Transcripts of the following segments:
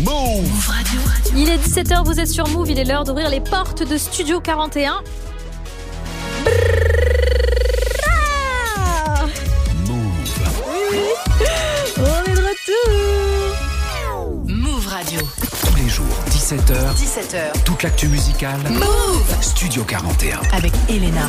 Move Radio. Il est 17h, vous êtes sur Move, il est l'heure d'ouvrir les portes de Studio 41. Radio. Tous les jours, 17h. Toute l'actu musicale. Move Studio 41. Avec Elena.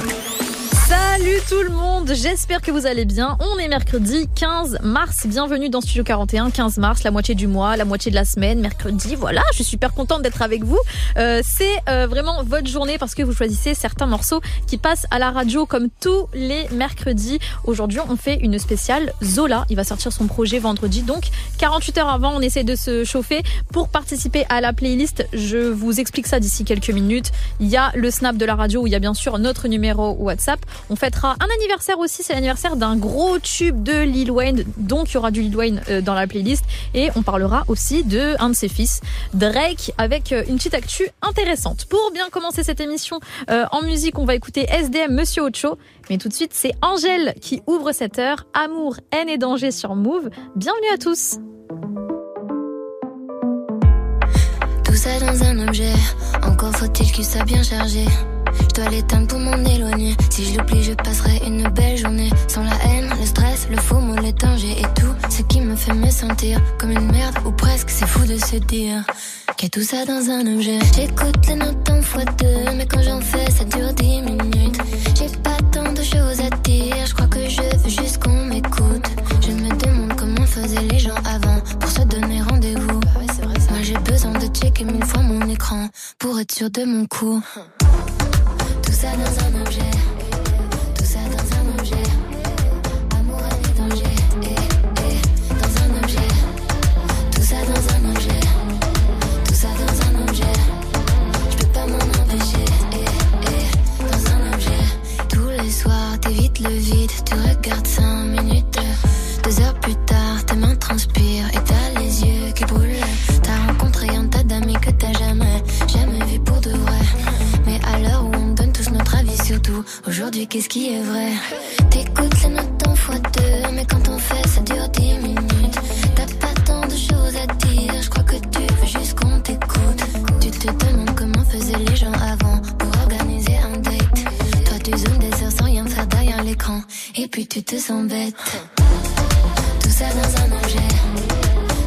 Salut tout le monde, j'espère que vous allez bien. On est mercredi 15 mars, bienvenue dans Studio 41, 15 mars, la moitié du mois, la moitié de la semaine, mercredi, voilà, je suis super contente d'être avec vous. C'est vraiment votre journée parce que vous choisissez certains morceaux qui passent à la radio comme tous les mercredis. Aujourd'hui, on fait une spéciale Zola, il va sortir son projet vendredi, donc 48 heures avant, on essaie de se chauffer pour participer à la playlist. Je vous explique ça d'ici quelques minutes. Il y a le snap de la radio où il y a bien sûr notre numéro WhatsApp. On fêtera un anniversaire aussi, c'est l'anniversaire d'un gros tube de Lil Wayne, donc il y aura du Lil Wayne dans la playlist et on parlera aussi de un de ses fils, Drake, avec une petite actu intéressante. Pour bien commencer cette émission en musique, on va écouter SDM, Monsieur Ocho, mais tout de suite c'est Angèle qui ouvre cette heure, Amour, haine et danger sur Move. Bienvenue à tous. Tout ça dans un objet, encore faut-il qu'il soit bien chargé. Je dois l'éteindre pour m'en éloigner. Si je l'oublie, je passerai une belle journée sans la haine, le stress, le faux mot, les dangers et tout ce qui me fait me sentir comme une merde ou presque. C'est fou de se dire qu'il y a tout ça dans un objet. J'écoute les notes en x2, mais quand j'en fais, ça dure 10 minutes. J'ai pas tant de choses à dire, je crois que je veux juste qu'on m'écoute. Je me demande comment faisaient les gens avant pour se donner rendez-vous. Moi j'ai besoin de checker 1000 fois mon écran pour être sûr de mon coup. Tout ça dans un objet, tout ça dans un objet, amour, haine et danger, dans un objet, tout ça dans un objet, tout ça dans un objet, je peux pas m'en empêcher, dans un objet. Tous les soirs t'évites le vide, tu regardes 5 minutes, 2 heures plus tard tes mains transpirent et t'as les yeux qui brûlent. T'as rencontré un tas d'amis que t'as jamais vu pour de vrai, mais à l'heure où on donne tous notre avis, surtout aujourd'hui, qu'est-ce qui est vrai? T'écoutes les notes en x2, mais quand on fait, ça dure 10 minutes. T'as pas tant de choses à dire, je crois que tu veux juste qu'on t'écoute. Tu te demandes comment faisaient les gens avant pour organiser un date. Toi tu zoomes des heures sans rien faire derrière l'écran, et puis tu te sens bête. Tout ça dans un objet,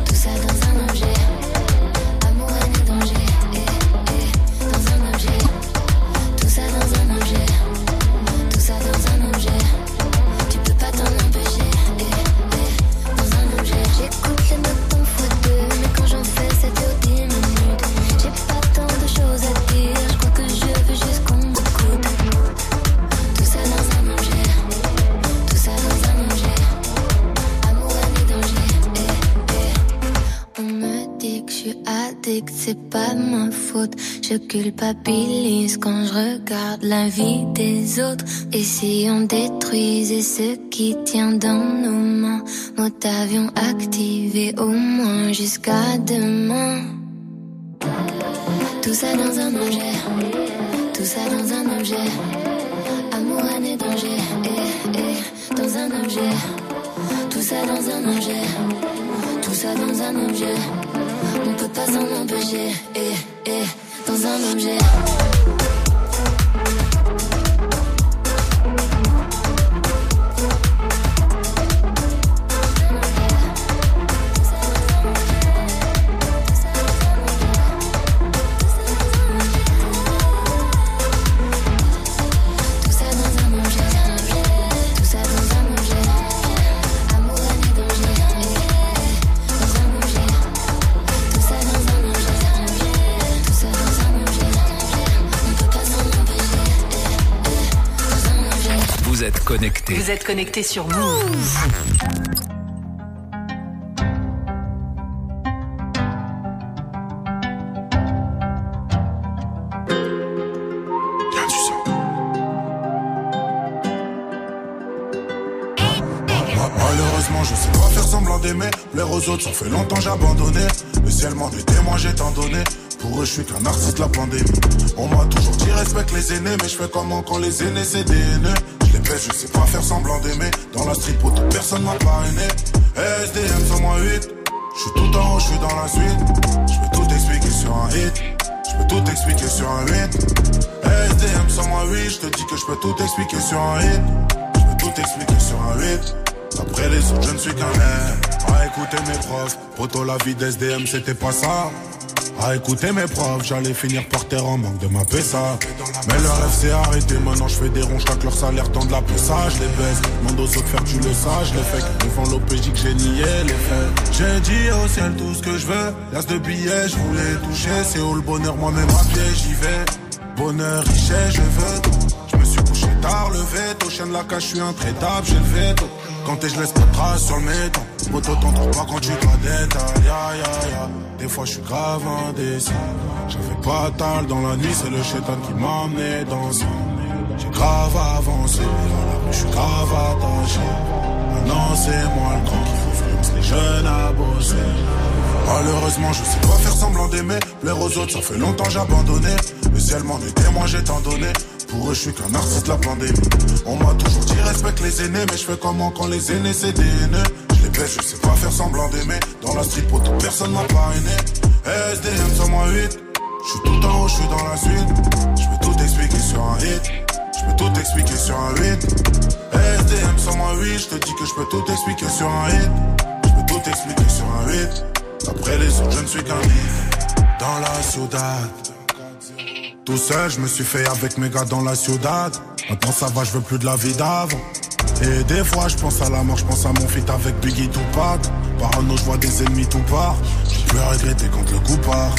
tout ça dans un objet, amour, haine et danger. Tout ça dans un objet, tu peux pas t'en empêcher, dans un objet. J'écoute les notes en x2, mais quand j'en fais, ça dure 10 minutes. J'ai pas tant de choses à dire, je crois que je veux juste qu'on m'écoute. Tout ça dans un objet, tout ça dans un objet, amour, haine et danger, On me dit que je suis addict, c'est pas ma faute. Je culpabilise quand je regarde la vie des autres. Et si on détruisait ce qui tient dans nos mains, mode avion activé au moins jusqu'à demain. Tout ça dans un objet, tout ça dans un objet, amour, haine et danger, dans un objet. Tout ça dans un objet, tout ça dans un objet, on peut pas s'en empêcher, dans un objet. Vous êtes connectés sur Move. Malheureusement, je sais pas faire semblant d'aimer. Plaire aux autres, ça fait longtemps que j'ai abandonné. Le ciel m'en des témoins, j'ai tant donné. Pour eux, je suis qu'un artiste de la pandémie. On m'a toujours dit respecte les aînés, mais je fais comment quand les aînés c'est des haineux. Je sais pas faire semblant d'aimer. Dans la street, poto, personne m'a parrainé. SDM 108, J'suis tout en haut, j'suis dans la suite. J'peux tout expliquer sur un hit. J'peux tout expliquer sur un 8. SDM sans moi, oui, j'te dis que j'peux tout expliquer sur un hit. J'peux tout expliquer sur un 8. Après les autres, je ne suis qu'un air. À écouter mes profs. Poto, la vie d'SDM, c'était pas ça. À écouter mes profs, j'allais finir par terre en manque de ma PSA. Mais leur rêve s'est arrêté, maintenant je fais des ronds, chaque leur salaire tend de la PSA, je les baisse. Mande aux autres faire tu le sage, les fake. Devant l'OPJ que j'ai nié les faits. J'ai dit au ciel tout ce que je veux. L'as de billets, je voulais toucher. C'est où le bonheur, moi-même à pied, j'y vais. Bonheur, richesse, je veux tout. Je me suis couché tard, levé tôt. Chaîne la cache, je suis intraitable, j'ai le veto. Quand je laisse pas de traces sur le méton. Poto, t'entends pas quand tu t'adettes. Ya ya ya. Des fois je suis grave indécis. J'avais pas tal dans la nuit. C'est le chétan qui m'a amené dans son. J'ai grave avancé. Je suis grave attaché. Maintenant c'est moi le grand qui influence les jeunes à bosser. Malheureusement je sais pas faire semblant d'aimer. Plaire aux autres ça fait longtemps j'ai abandonné. Le ciel m'en est témoin j'ai tant donné. Pour eux, je suis qu'un artiste de la pandémie. On m'a toujours dit respecte les aînés, mais je fais comment quand les aînés c'est des haineux. Je les baisse, je sais pas faire semblant d'aimer. Dans la street, pour toute personne m'a parrainé. SDM sans moi 8. Je suis tout en haut, je suis dans la suite. Je peux tout expliquer sur un hit. Je peux tout expliquer sur un 8. SDM sans moi 8. Je te dis que je peux tout expliquer sur un hit. Je peux tout expliquer sur un 8. Après les autres, je ne suis qu'un hit. Dans la ciudad. Tout seul, je me suis fait avec mes gars dans la ciudad. Maintenant ça va, je veux plus de la vie d'avant. Et des fois, je pense à la mort, je pense à mon feat avec Biggie Tupac. Parano, je vois des ennemis tout part. J'ai plus à regretter quand le coup part.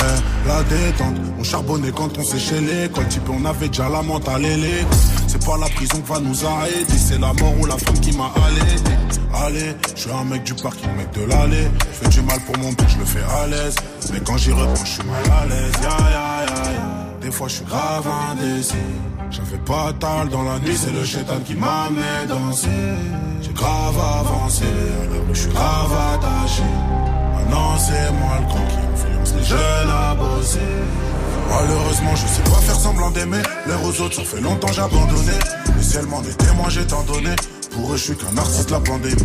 Eh, la détente, on charbonnait quand on séchait l'école. Type, on avait déjà la menthe à l'élé. C'est pas la prison qui va nous arrêter. C'est la mort ou la femme qui m'a allaité. Allez, je suis un mec du parking, mec de l'allée. Je fais du mal pour mon but, je le fais à l'aise. Mais quand j'y reprends, je suis mal à l'aise. Ya, ya, ya, ya. Des fois je suis grave indécis. J'avais pas tal dans la nuit. C'est le chétan qui m'a amené danser. J'ai grave avancé. Alors je suis grave attaché. Maintenant c'est moi le con qui influence les jeunes à bosser. Malheureusement je sais pas faire semblant d'aimer. L'air aux autres ça fait longtemps j'ai abandonné. Le ciel m'en est témoin j'ai tant donné. Pour eux je suis qu'un artiste de la pandémie.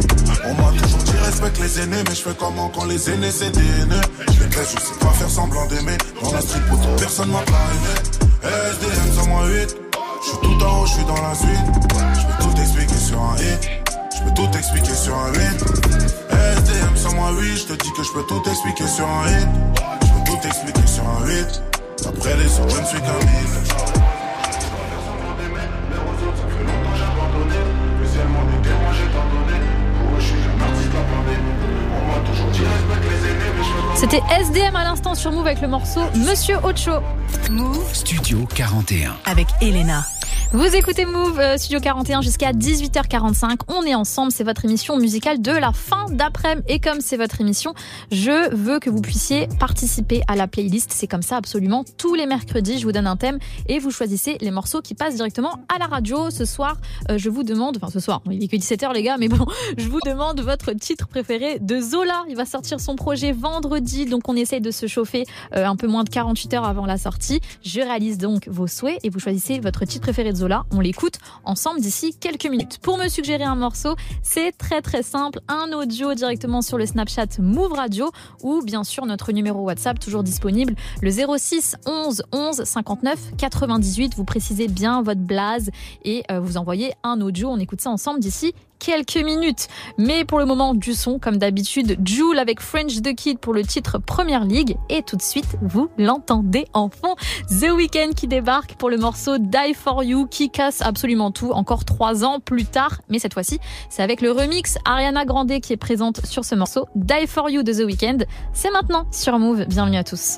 On m'a toujours dit respecte les aînés. Mais je fais comment quand les aînés c'est des haineux. Je les baisse, je sais pas faire semblant d'aimer. Dans la street pour tout, personne m'a pas aimé. SDM sans moi 8. Je suis tout en haut, je suis dans la suite. Je peux tout expliquer sur un hit. Je peux tout expliquer sur un 8. SDM sans moi 8. Je te dis que je peux tout expliquer sur un hit. Je peux tout expliquer sur un 8. Après les autres je ne suis qu'un mythe. C'était SDM à l'instant sur Move avec le morceau Monsieur Ocho. Move Studio 41 avec Elena. Vous écoutez Move Studio 41 jusqu'à 18h45. On est ensemble, c'est votre émission musicale de la fin d'après-midi. Et comme c'est votre émission, je veux que vous puissiez participer à la playlist. C'est comme ça absolument tous les mercredis. Je vous donne un thème et vous choisissez les morceaux qui passent directement à la radio. Ce soir, je vous demande, enfin ce soir, il est que 17h les gars, mais bon, je vous demande votre titre préféré de Zola. Il va sortir son projet vendredi, donc on essaye de se chauffer un peu moins de 48 heures avant la sortie. Je réalise donc vos souhaits et vous choisissez votre titre préféré de Zola, on l'écoute ensemble d'ici quelques minutes. Pour me suggérer un morceau, c'est très très simple, un audio directement sur le Snapchat Move Radio ou bien sûr notre numéro WhatsApp toujours disponible, le 06 11 11 59 98. Vous précisez bien votre blaze et vous envoyez un audio, on écoute ça ensemble d'ici quelques minutes. Mais pour le moment du son, comme d'habitude, Joule avec French The Kid pour le titre Première Ligue. Et tout de suite, vous l'entendez en fond. The Weeknd qui débarque pour le morceau Die For You qui casse absolument tout, encore 3 ans plus tard. Mais cette fois-ci, c'est avec le remix Ariana Grande qui est présente sur ce morceau. Die For You de The Weeknd. C'est maintenant sur Move. Bienvenue à tous.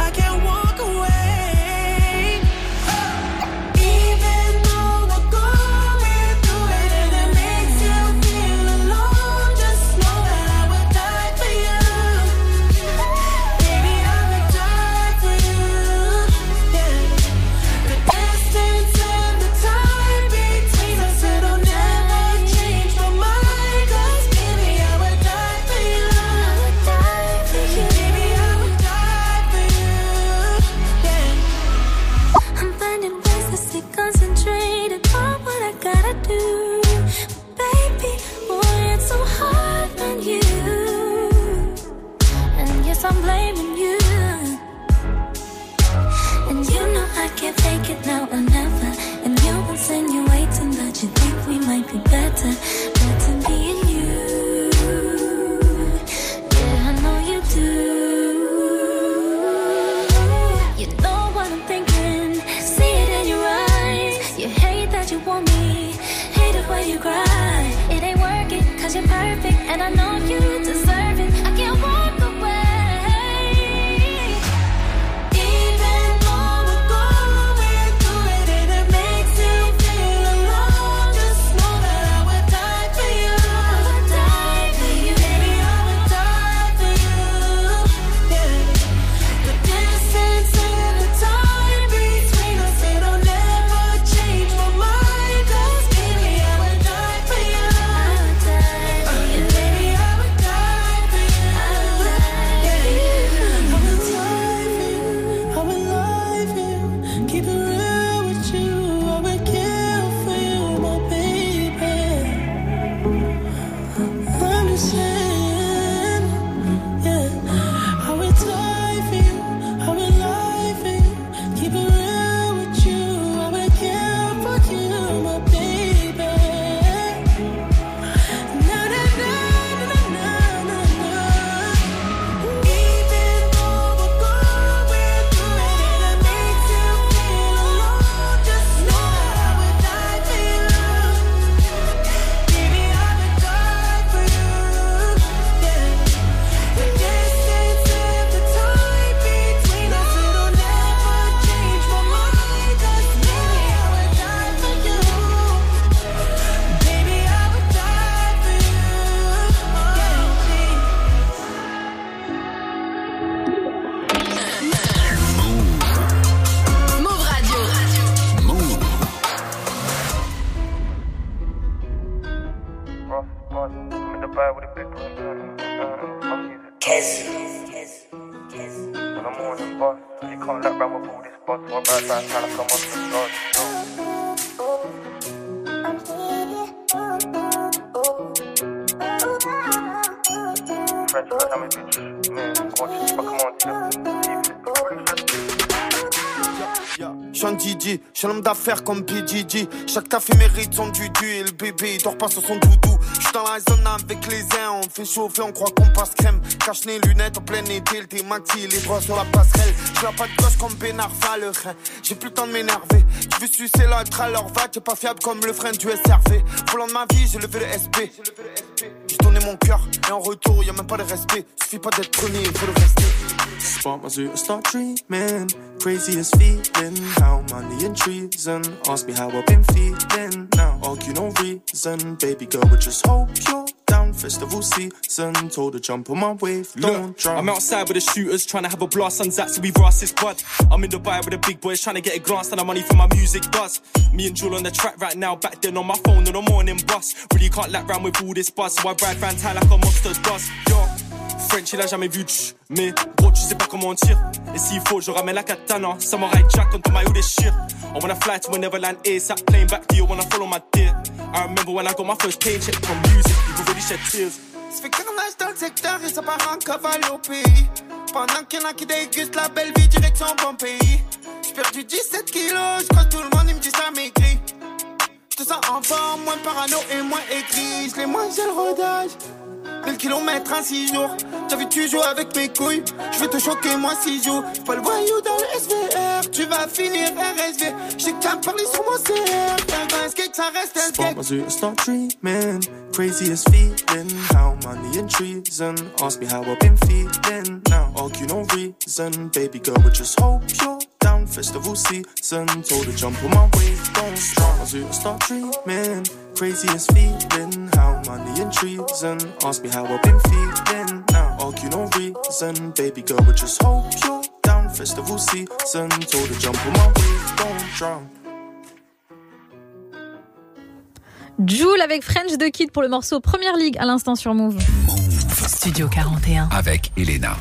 I can't walk away. Je suis un homme d'affaires comme PDG. Chaque taf il mérite son dudu. Et le bébé il dort pas sur son doudou. J'suis dans la zone avec les uns. On fait chauffer, on croit qu'on passe crème. Cache les lunettes en plein été. Le thématique, les bras sur la passerelle. J'suis la patte gauche comme Benarfa le rein. J'ai plus le temps de m'énerver. Tu veux sucer l'autre alors va. T'es pas fiable comme le frein du SRV. Volant de ma vie j'ai levé le SP. J'ai donné mon cœur et en retour y'a même pas de respect. Suffit pas d'être premier, faut le rester. Spark my zero, start dreaming. Craziest feeling. How money and treason. Ask me how I've been feeling now. Argue no reason. Baby girl, I just hope you're down. Festival season. Told her jump on my wave. Don't drown. I'm outside with the shooters. Trying to have a blast. Sun's out, so we brass his bud. I'm in Dubai with the big boys. Trying to get a glance. And the money for my music does. Me and Joule on the track right now. Back then on my phone on the morning bus. Really can't lap round with all this buzz. So I ride round town like a monster does. Yo. French, il a jamais vu, mais gros, tu sais pas comment mentir. Et s'il faut, je ramène la katana. Samurai Jack, on my maillot déchire. I wanna fly to whenever land is. That plane back to you, wanna follow my dear. I remember when I got my first paycheck from music, people really shed tears. Ça fait que l'on nage dans le secteur et ça part en cavale au pays. Pendant qu'il y en a qui dégustent la belle vie, direction bon pays. J'ai perdu 17 kilos, j'croise tout le monde, ils me disent ça m'écrit. J'te sens en forme, moins parano et moins écrit. J'l'ai moins, j'ai le rodage. 1000 kilomètres en 6 jours. T'as vu tu joues avec mes couilles. Je vais te choquer moi si je joue. J'suis pas le voyou dans le SVR. Tu vas finir RSV. J'ai qu'à me parler sur mon CR. T'as un skate ça reste un truc. Spot my suit, start dreaming. Craziest feeling. How money and treason. Ask me how I've been feeling. Now argue no reason. Baby girl, I just hope you're down. Festival season. Told her jump on my way, don't stop. My suit, start dreaming. Craziest feeling. How money and treason. Ask me how I've been feeling. Now argue no reason. Baby girl, I just hope you're down. Festival season. Told her jump on my way, don't drown. Joule avec French The Kid pour le morceau Première Ligue à l'instant sur Move. Studio 41 avec Elena.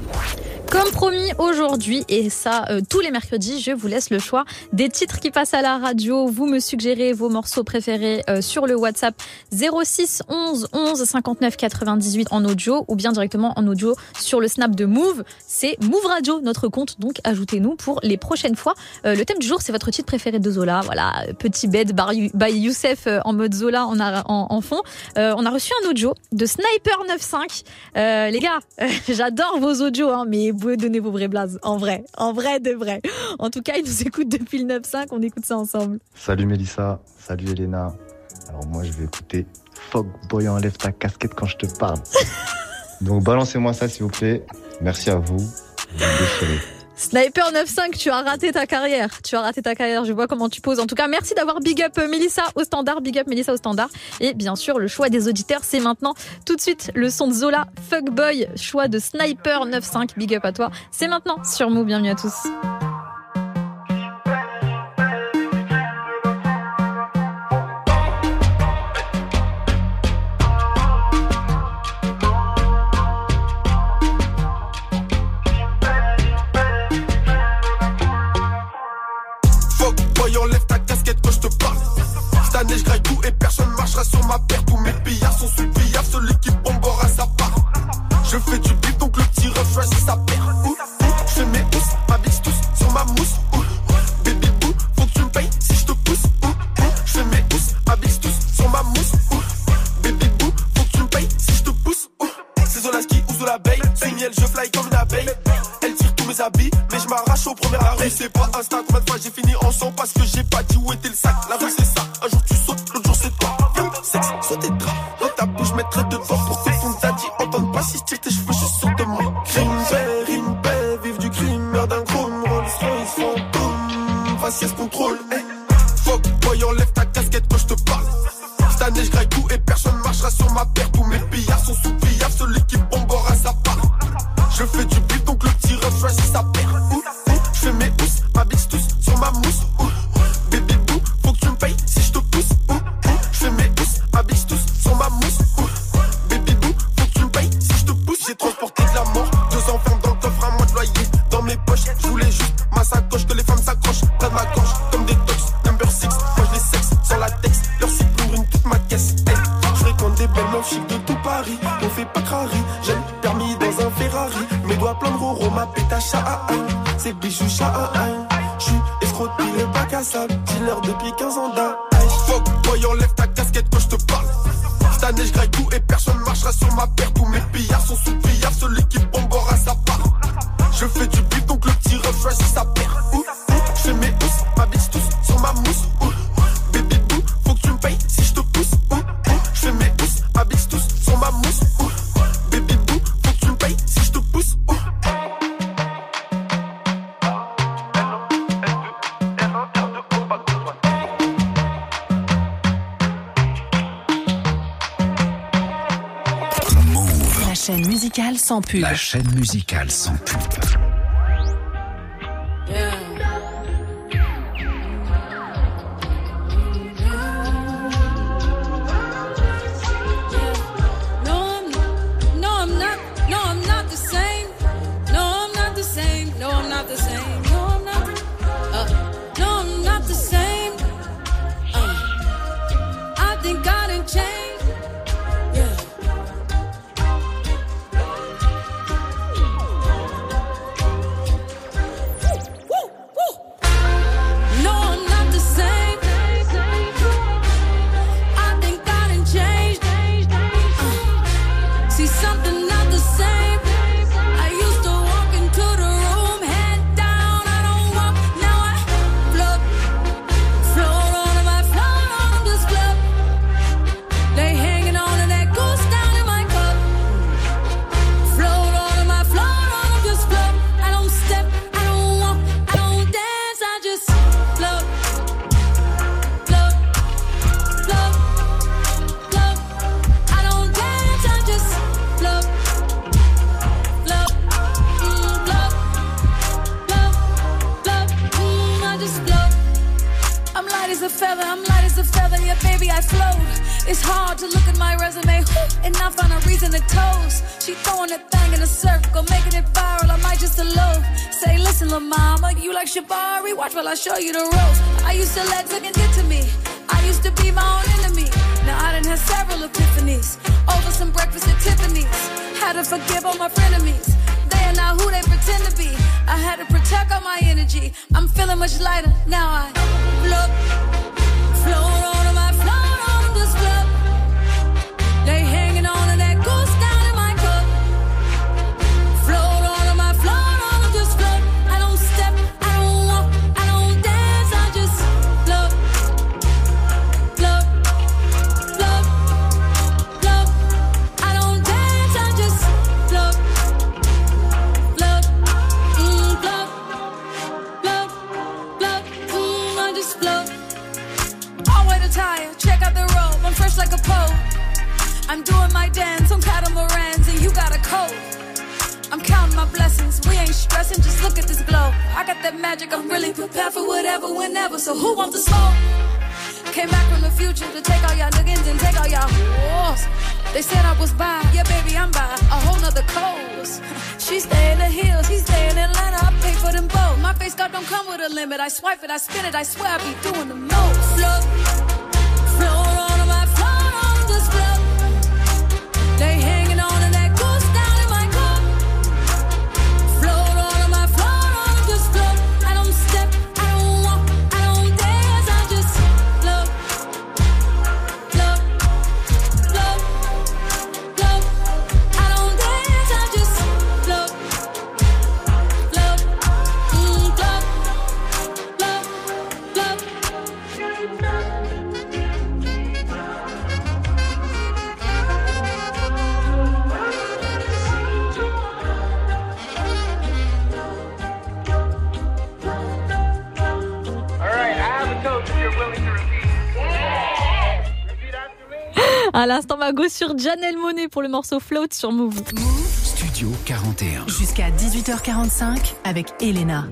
Comme promis aujourd'hui, et ça tous les mercredis, je vous laisse le choix des titres qui passent à la radio. Vous me suggérez vos morceaux préférés sur le WhatsApp 06 11 11 59 98 en audio ou bien directement en audio sur le Snap de Move. C'est Move Radio, notre compte, donc ajoutez-nous pour les prochaines fois. Le thème du jour, c'est votre titre préféré de Zola. Voilà, Petit Bed by Youssef en mode Zola en fond. On a reçu un audio de Sniper 95. Les gars, j'adore vos audios, hein, mais vous pouvez donner vos vrais blazes, en vrai de vrai. En tout cas, ils nous écoutent depuis le 9-5, on écoute ça ensemble. Salut Mélissa, salut Elena. Alors moi, je vais écouter Fog Boy enlève ta casquette quand je te parle. Donc balancez-moi ça, s'il vous plaît. Merci à vous. Vous déchirez. Sniper 95, tu as raté ta carrière. Je vois comment tu poses. En tout cas, merci d'avoir big up Mélissa au standard. Et bien sûr, le choix des auditeurs, c'est maintenant. Tout de suite, le son de Zola, Fuckboy, choix de Sniper 95. Big up à toi. C'est maintenant sur Move. Bienvenue à tous. Je graille tout et personne marchera sur ma paire. Tous mes pillards sont sous pillard, celui qui bombera sa part. Je fais du bif donc le petit ref choisit sa paire. Je fais mes housses, ma bitch tous sur ma mousse. Baby boo, faut que tu me payes si je te pousse. Je fais mes housses, ma bitch tous sur ma mousse. Baby boo, faut que tu me payes si je te pousse. C'est Zola ski ou Zola baye, sous miel je fly comme une abeille. Elle tire tous mes habits, mais je m'arrache au premier arrêt. C'est pas Insta, combien de fois j'ai fini en sang parce que j'ai pas dit où était le sac. La rue c'est ça, un jour tu sautes, l'autre jour c'est toi. Fume, sexe, saute tes draps. Dans ta bouche, je mettrai devant pour que ton daddy entende pas. Si je tire tes cheveux, je saute de moi. Crime paix, vive du crime, merde d'un chrome. Rolls Royce, fantôme, faciès contrôle. Hey. Fuck boy, enlève ta casquette quand je te parle. Cette année, je graille tout et personne marchera sur ma paire. Tous mes pillards sont sous pillard, celui qui bombera sa part. Je fais du bif, donc le petit ref choisit sa paire. Je fais mes housses, ma bitch tous sur ma mousse. Baby boo, faut que tu me payes si je te pousse. Je fais mes housses, ma bitch tous sur ma mousse. Baby boo, faut que tu me payes si je te pousse. J'ai transporté de la mort, 2 enfants dans le coffre, un mois de loyer dans mes poches. Je voulais juste ma sacoche, que les femmes s'accrochent. T'as de ma gorge comme des tox, number 6. Moi je les sexe sans latex, leur cycle brune toute ma caisse. Hey, je récolte des belles meufs chic de tout Paris. On fait pas crari, j'aime permis dans un Ferrari. Mes doigts plein de roro, ma pétache à c'est bijoux chahin. J'suis escroqué le bac à sable, dealer depuis 15 ans d'âge. Fuck boy, enlève ta casquette quand j'te parle. Cette année j'graille tout et personne marchera sur ma paire. Tous mes pillards sont sous pillard, celui qui bombera sa part. Je fais du bif donc le petit ref choisit sa paire. J'fais mes housses, ma bitch tous sur ma mousse. Baby boo, faut que tu me payes si j'te pousse. J'fais mes housses, ma bitch tous sur ma mousse. Baby boo, faut que tu me payes si j'te pousse. Chaîne musicale sans pub. La chaîne musicale sans pub. Yeah. just float. I'm light as a feather, I'm light as a feather, yeah baby I float. It's hard to look at my resume and not find a reason to toast. She throwing that thing in a circle, making it viral, I might just elope. Say listen lil' mama, you like Shibari, watch while I show you the ropes. I used to let Tekken get to me, I used to be my own enemy. Now I done had several epiphanies, over some breakfast at Tiffany's. Had to forgive all my frenemies, they are not who they pretend to be. I had to protect all my energy, I'm feeling much lighter, now I float. Float on my float on this float. They hanging on to that goose down in my cup. Float on my float on this float. I don't step, I don't walk, I don't dance, I just float. Float, float, float. I don't dance, I just float. Float, float, float, float, I just float. I'll wear the tire, check out the robe, I'm fresh like a pole. I'm doing my dance on catamarans and you got a coat. I'm counting my blessings, we ain't stressing, just look at this glow. I got that magic, I'm really prepared for whatever, whenever, so who wants to smoke? Came back from the future to take all y'all niggas and take all y'all whores. They said I was bi, yeah baby I'm bi, a whole nother coast. She stay in the hills, he stay in Atlanta, I pay for them both. My face card don't come with a limit, I swipe it, I spin it, I swear I be doing the most. Look. They hanging on to that goose down in my cup. Float on my float on just float. I don't step, I don't walk, I don't dance, I just float. Float, float, float. I don't dance, I just float. Float, float, float, float. À l'instant, Mago sur Janelle Monáe pour le morceau Float sur Move. Studio 41. Jusqu'à 18h45 avec Elena.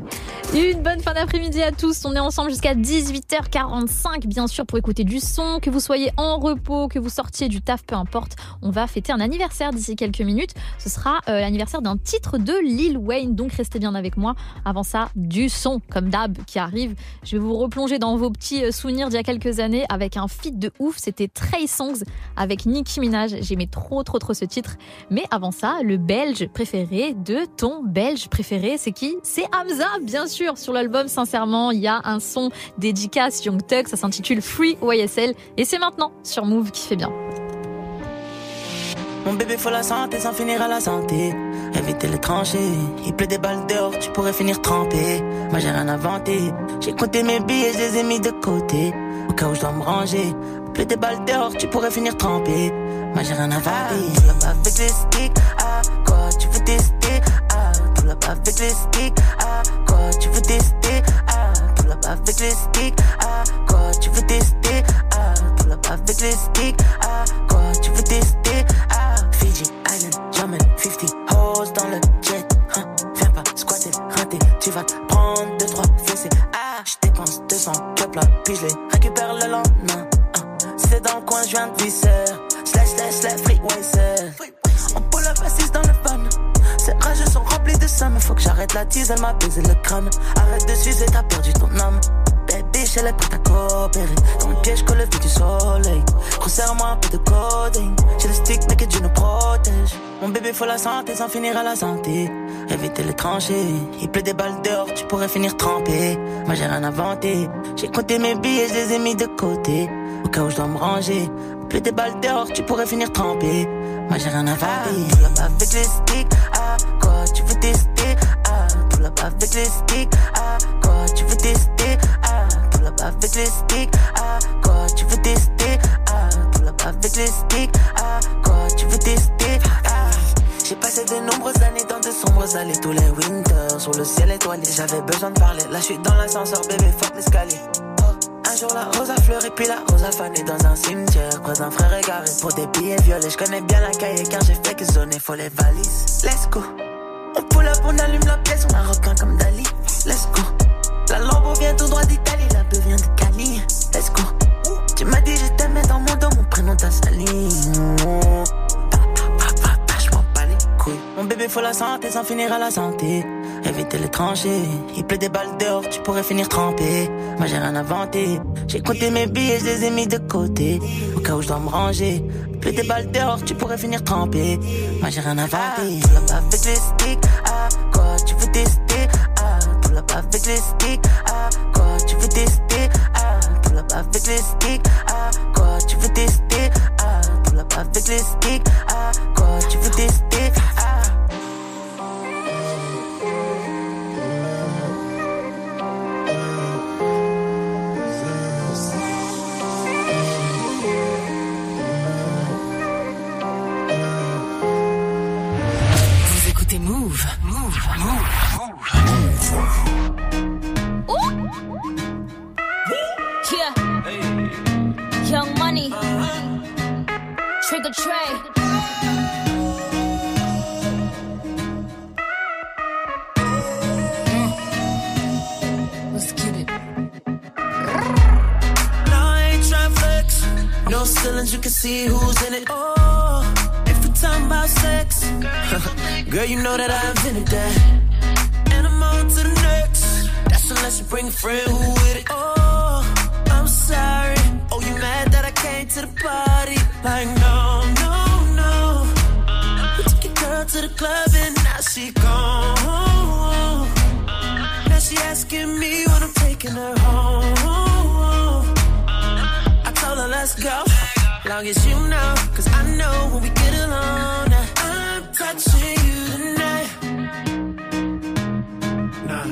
Une bonne fin d'après-midi à tous. On est ensemble jusqu'à 18h45, bien sûr, pour écouter du son. Que vous soyez en repos, que vous sortiez du taf, peu importe. On va fêter un anniversaire d'ici quelques minutes. Ce sera l'anniversaire d'un titre de Lil Wayne. Donc, restez bien avec moi. Avant ça, du son, comme d'hab, qui arrive. Je vais vous replonger dans vos petits souvenirs d'il y a quelques années avec un feat de ouf. C'était Trey Songs avec Nicki Minaj. J'aimais trop ce titre. Mais avant ça, le belge préféré de ton belge préféré, c'est qui ? C'est Hamza, bien sûr. Sur l'album, sincèrement, il y a un son dédicace Young Thug, ça s'intitule Free YSL et c'est maintenant sur Move qui fait bien. Mon bébé faut la santé sans finir à la santé. Éviter les tranchées, il pleut des balles dehors, tu pourrais finir trempé. Moi j'ai rien inventé, j'ai compté mes billets, je les ai mis de côté. Au cas où je dois me ranger, il pleut des balles dehors, tu pourrais finir trempé. Moi j'ai rien inventé. Tout là-bas avec les sticks, ah quoi tu veux tester, ah tout là-bas avec les sticks, ah tu veux tester, ah, pull up avec les sticks, ah, quoi, tu veux tester, ah, pull up avec les sticks, ah, quoi, tu veux tester, ah, Fiji Island, j'emmène 50 hoes dans le jet, hein, viens pas squatter, rater, tu vas prendre 2-3 fessées, ah, j'dépense 200 cup là, puis j'les récupère le lendemain, hein, c'est dans le coin, j'viens de visser, slash, free wayser, on pull up à 6 dans le fun. Ces rages sont remplis de somme. Faut que j'arrête la tease, elle m'a baisé le crâne. Arrête de sucer, t'as perdu ton âme. Baby, je l'ai prête à coopérer. Dans le piège que le vide du soleil. Resserre-moi un peu de coding. J'ai le stick, mais que Dieu nous protège. Mon bébé, faut la santé sans finir à la santé. Éviter les tranchées. Il pleut des balles dehors, tu pourrais finir trempé. Moi, j'ai rien inventé. J'ai compté mes billets, je les ai mis de côté. Au cas où je dois me ranger. Il pleut des balles dehors, tu pourrais finir trempé. Moi j'ai rien à valer. Pull up avec les sticks, ah quoi tu veux tester, ah pull up avec les sticks, ah quoi tu veux tester, ah pull up avec les sticks, ah quoi tu veux tester, ah pull up avec les sticks, ah quoi tu veux tester, ah. J'ai passé de nombreuses années dans de sombres allées. Tous les winters sur le ciel étoilé. J'avais besoin de parler, là je suis dans l'ascenseur. Bébé fuck l'escalier. Un jour la rose a fleuri puis la rose a fané. Dans un cimetière, croise un frère égaré pour des billets violets. Je connais bien la cahier car j'ai fait que zoner. Faut les valises, let's go. On pull up, on allume la pièce, on a requin comme Dali. Let's go. La lambeau vient tout droit d'Italie, la bleu vient de Cali. Let's go. Tu m'as dit je t'aime dans mon dos, mon prénom t'a sali. J'm'en bats les couilles. Mon bébé faut la santé, sans finir à la santé. Évitez les tranchées, il pleut des balles dehors, tu pourrais finir trempé. Moi j'ai rien inventé, j'ai compté mes billets, je les ai mis de côté. Au cas où je dois me ranger, il pleut des balles dehors, tu pourrais finir trempé. Moi j'ai rien inventé. Tout là-bas avec les sticks, ah quoi tu veux tester, ah. Tout là-bas avec les sticks, ah quoi tu veux tester, ah. Tout là-bas avec les sticks, ah quoi tu veux tester, ah. Tout là-bas avec les sticks, ah quoi tu veux tester, ah. Move, move, move, move. Ooh. Yeah. Hey. Young Money. Trick or trade. Let's get it. Now I ain't trying to flex. No ceilings, you can see who's in it. Oh. Talking about sex, girl, you know that I invented that. And I'm on to the next. That's unless you bring a friend who with it. Oh, I'm sorry. Oh, you mad that I came to the party? Like no. You took your girl to the club and now she gone. Now she asking me when I'm taking her home. I told her let's go. Long as you know, cause I know when we get alone, I'm touching you tonight.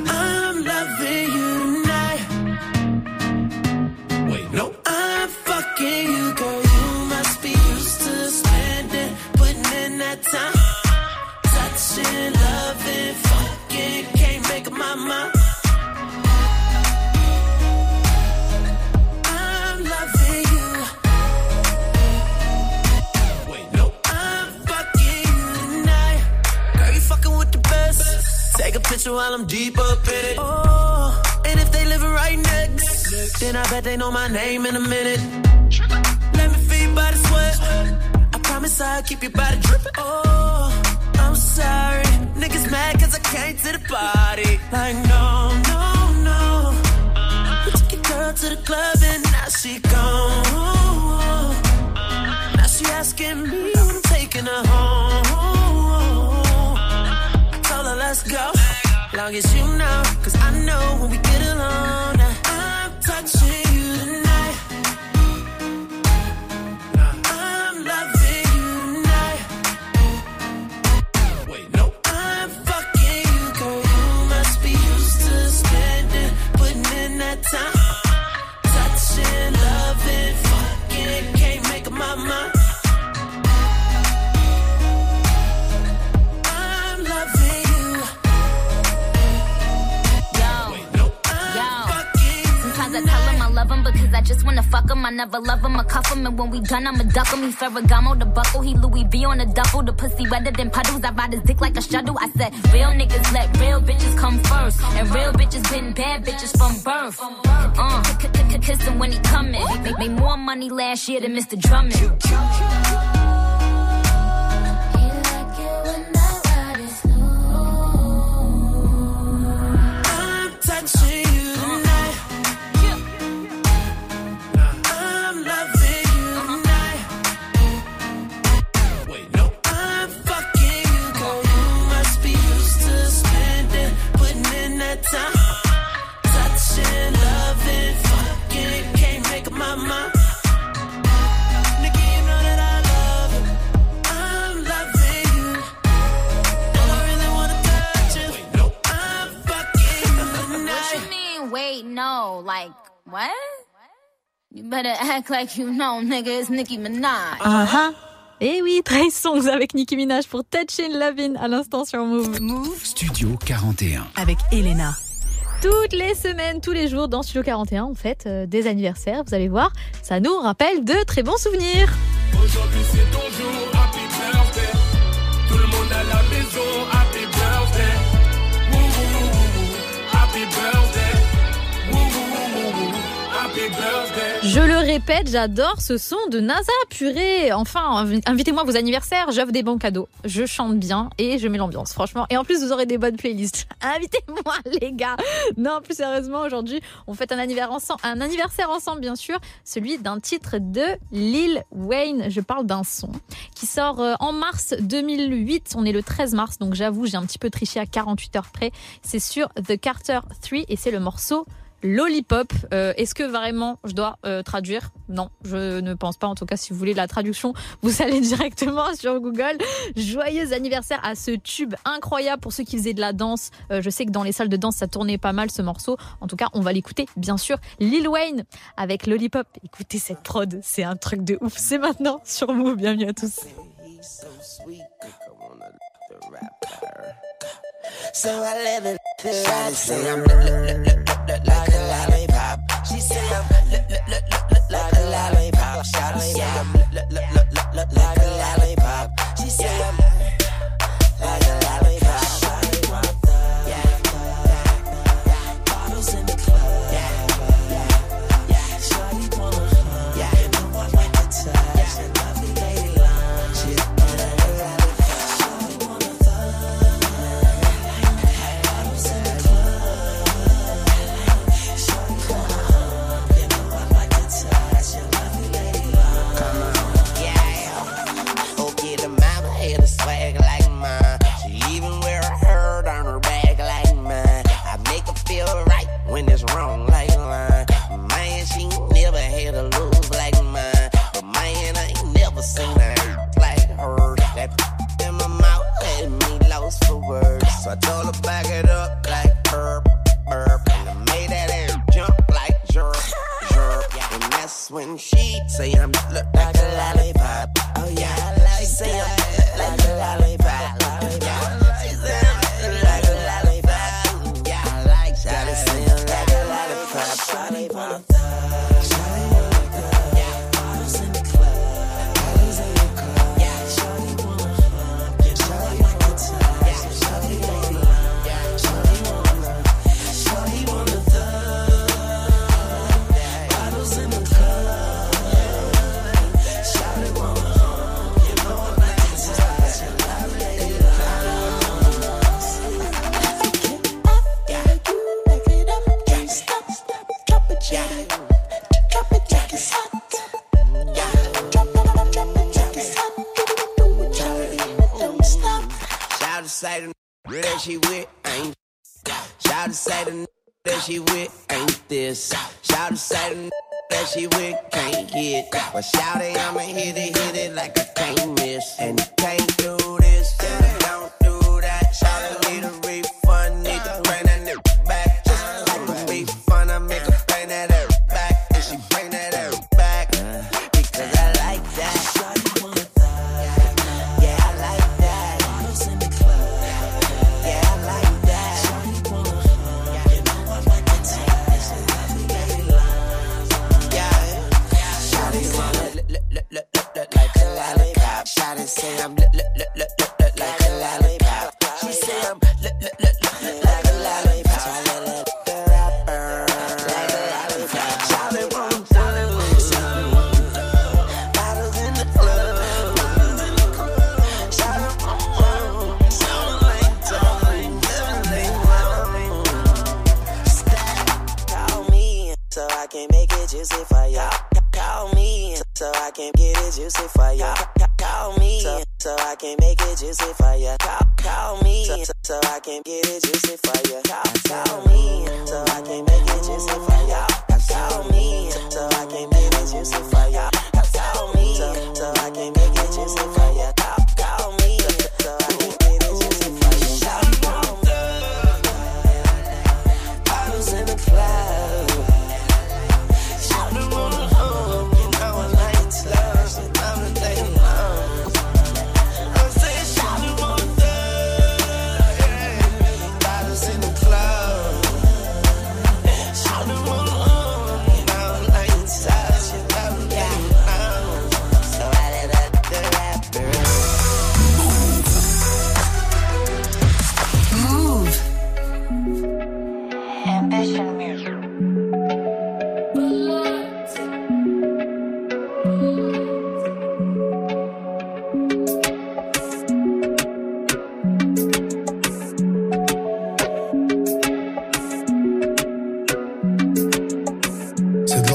I'm loving you tonight. Wait, no. I'm fucking you, girl. You must be used to spending, putting in that time. Touching, loving, fucking, can't make up my mind. Take a picture while I'm deep up in it. Oh, and if they live right next, then I bet they know my name in a minute. Let me feed by the sweat. I promise I'll keep your body dripping. Oh, I'm sorry. Niggas mad cause I came to the party. Like, no. You took your girl to the club and now she gone. Now she asking me when I'm taking her home. Let's go, long as you know, cause I know when we get alone, I'm touching you tonight, I'm loving you tonight, wait, no, I'm fucking you, girl, you must be used to spending, putting in that time, touching, loving, fucking, can't make up my mind. Because I just wanna fuck him, I never love him, I cuff him, and when we done, I'ma duck him. He Ferragamo, the buckle, he Louis V on a duffel, the pussy wetter than puddles. I ride his dick like a shuttle. I said, real niggas let real bitches come first, and real bitches been bad bitches from birth. Kissing when he coming, made more money last year than Mr. Drummond. He like it when I ride it slow. I'm touching. What? You better act like you know, nigga, it's Nicki Minaj. Uh-huh. Eh oui, 13 songs avec Nicki Minaj pour Touchin' Lovin' à l'instant sur Move. Studio 41. Avec Elena. Toutes les semaines, tous les jours dans Studio 41, on fête des anniversaires. Vous allez voir, ça nous rappelle de très bons souvenirs. Aujourd'hui, c'est ton jour, happy birthday. Tout le monde à la maison, happy birthday. Wouh, wouh, wouh, wouh, happy birthday. Je le répète, j'adore ce son de NASA, purée. Enfin, invitez-moi à vos anniversaires, j'offre des bons cadeaux. Je chante bien et je mets l'ambiance, franchement. Et en plus, vous aurez des bonnes playlists. Invitez-moi, les gars. Non, plus sérieusement, aujourd'hui, on fête un anniversaire ensemble, bien sûr, celui d'un titre de Lil Wayne. Je parle d'un son qui sort en mars 2008. On est le 13 mars, donc j'avoue, j'ai un petit peu triché à 48 heures près. C'est sur The Carter 3 et c'est le morceau Lollipop. Est-ce que vraiment je dois traduire ? Non, je ne pense pas. En tout cas, si vous voulez la traduction, vous allez directement sur Google. Joyeux anniversaire à ce tube incroyable pour ceux qui faisaient de la danse. Je sais que dans les salles de danse, ça tournait pas mal ce morceau. En tout cas, on va l'écouter, bien sûr. Lil Wayne avec Lollipop. Écoutez cette prod, c'est un truc de ouf. C'est maintenant sur Move. Bienvenue à tous. So I live in this. She say I'm like a lollipop. She say I'm like a lollipop. She say I'm like a lollipop. She say I'm like a lollipop. Yeah, I was in the club. Yeah, shawty wanna hug. Yeah, I know I like to touch. And lovely lady love. She's I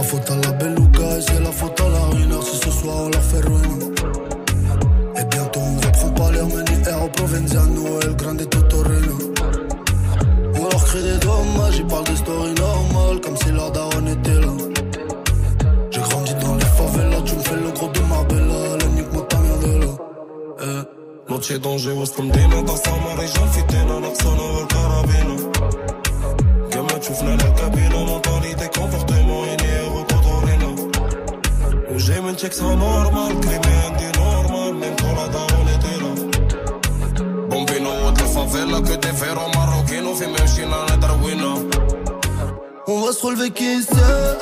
faute à la beluga et c'est la faute à la ruineur. Si ce soir on la fait ruiner. Et bientôt on reprend pas l'Hermanie, Aero Provenziano, El Grande et Totorino. On leur crée des dommages, ils parlent de story normale comme si leur daronne était là. J'ai grandi dans les favelas, tu me fais le gros de Marbella, l'ennemi que ta mère de là. Noche donde escondida, danzamos a região fitina, na zona do carabino. شوفنا الكابينة منطري تكونفورتيمون ينيرو كوتورينو وجاي من تشيكس نورمال كريمي عندي نورمال من طولا داروني تيلا بومبينو وتلفافيلا كتفيرو ماروكينو في ماشينا ندروينا ووصل في كيسة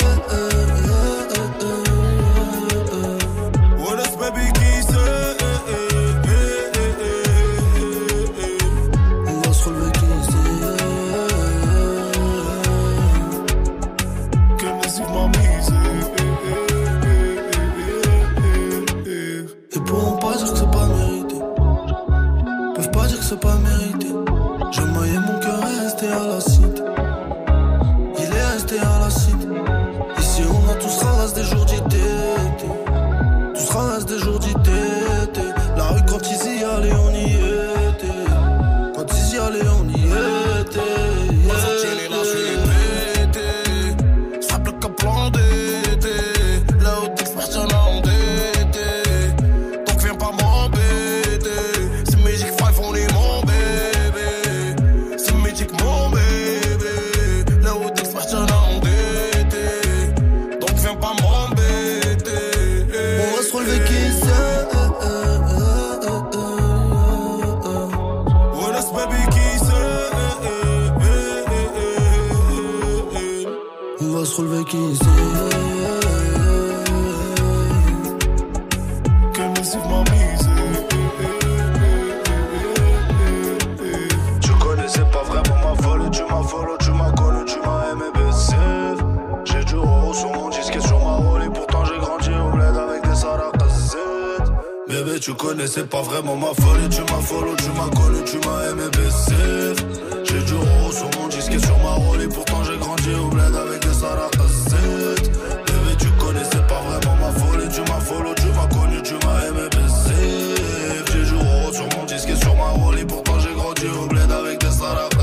c'est pas vraiment ma folie, tu m'as follow, tu m'as collé, tu m'as aimé baisser. J'ai du rose sur mon disque et sur ma rôle et pourtant j'ai grandi au bled avec des saracassettes. Bébé tu connais, c'est pas vraiment ma folie, tu m'as follow, tu m'as connu, tu m'as aimé baisser. J'ai du rose sur mon disque et sur ma rôle et pourtant j'ai grandi au bled avec des saracassettes.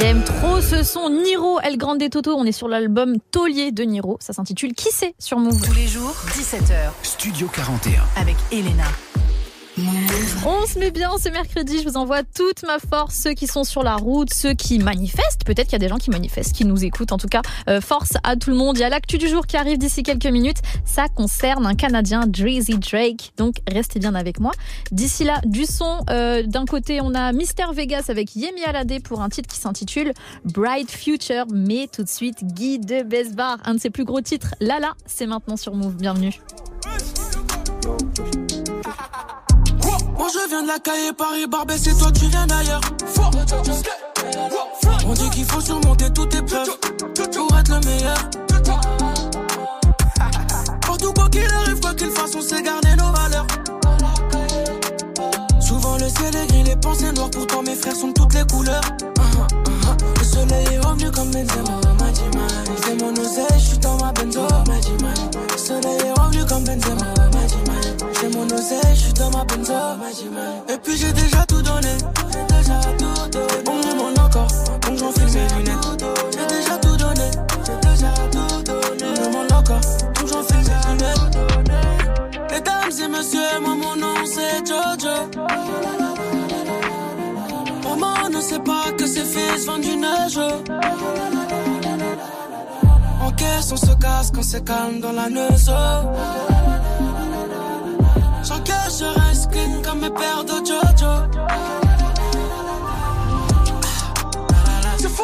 J'aime trop ce son, Niro, El Grande et Toto, on est sur l'album Taulier de Niro, ça s'intitule Qui c'est sur Move. Tous les jours, 17h. Studio 41 avec Elena. On se met bien ce mercredi, je vous envoie toute ma force, ceux qui sont sur la route, ceux qui manifestent, peut-être qu'il y a des gens qui manifestent, qui nous écoutent, en tout cas force à tout le monde. Il y a l'actu du jour qui arrive d'ici quelques minutes, ça concerne un Canadien, Drizzy Drake, donc restez bien avec moi. D'ici là, du son, d'un côté on a Mister Vegas avec Yemi Alade pour un titre qui s'intitule Bright Future, mais tout de suite Guy de Besbar, un de ses plus gros titres, Lala, c'est maintenant sur Move, bienvenue. Moi je viens de la caille, Paris, Barbès et toi tu viens d'ailleurs. On dit qu'il faut surmonter toute épreuve pour être le meilleur. Partout quoi qu'il arrive, quoi qu'il fasse, on sait garder nos valeurs. Souvent le ciel est gris, les pensées noires, pourtant mes frères sont de toutes les couleurs. Le soleil est revenu comme Benzema, Majima. C'est mon oseille, je suis dans ma Benzo, Majima. Le soleil est revenu comme Benzema, Majima. C'est mon oseille, je suis dans ma Benzo, Majima. Et puis j'ai déjà tout donné, on me demande encore, donc j'enfile mes lunettes. J'ai déjà tout donné, on me demande encore, donc j'enfile mes lunettes. Mesdames et messieurs, moi mon nom c'est Jojo. Maman ne sait pas que ses fils vendent du neige. En caisse, on se casse quand c'est calme dans la neuse. J'encaisse, je reste clean comme mes pères de Jojo. C'est faux.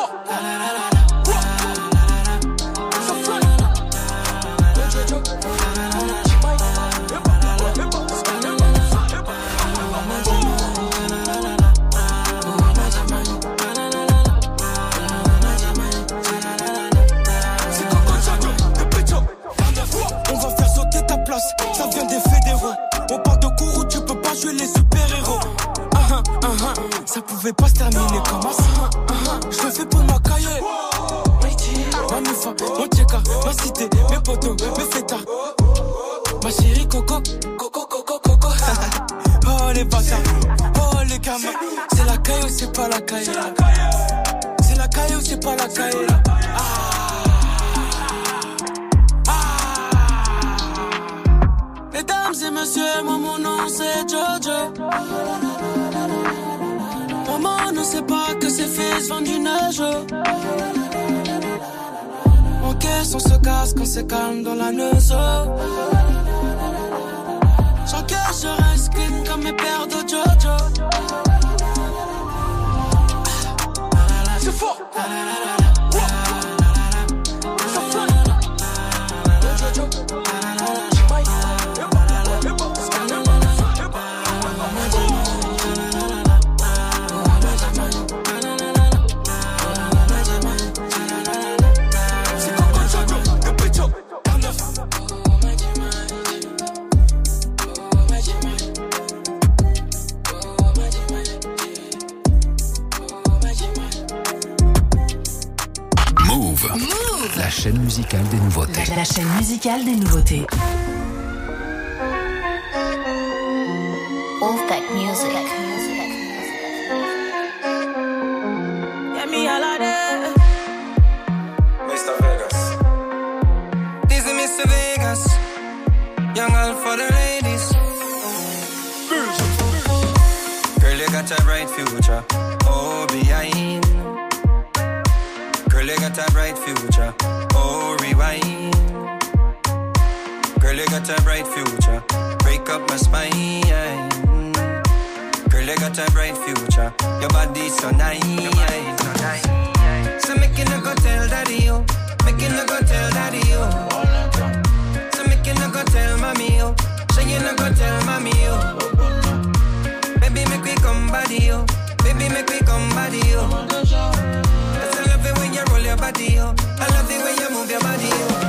Ça vient des fédéraux. On parle de cours où tu peux pas jouer les super-héros. quitté mes potos, mes fêtards. Ma chérie coco, coco, coco, coco. Oh les bâtards, oh les gamins. C'est la caille ou c'est pas la caille? C'est la caille ou c'est pas la caille? Mesdames et messieurs, moi mon nom c'est Jojo. Maman ne sait pas que ses fils vendent du neige. On caisse, on se casse quand c'est calme dans la neuse. J'encaisse, je reste clean comme mes pères de Jojo. C'est fort. Chaîne musicale des nouveautés. La chaîne musicale des nouveautés. Wolfpack Music. Get me all out of Mr. Vegas. This is Mr. Vegas. Young all for the ladies. Girl, you got a bright future. Oh, behind. Girl, you got a bright future. Oh, rewind. Girl, you got a bright future. Break up my spine. Girl, you got a bright future. Your body so nice. So make you no go tell daddy yo. Make you no go tell daddy yo. So make you no go tell mommy yo. So you no go tell mommy yo. Baby make we come body yo. Baby make we come body yo. When you roll your body, oh. I love the way you move your body, oh.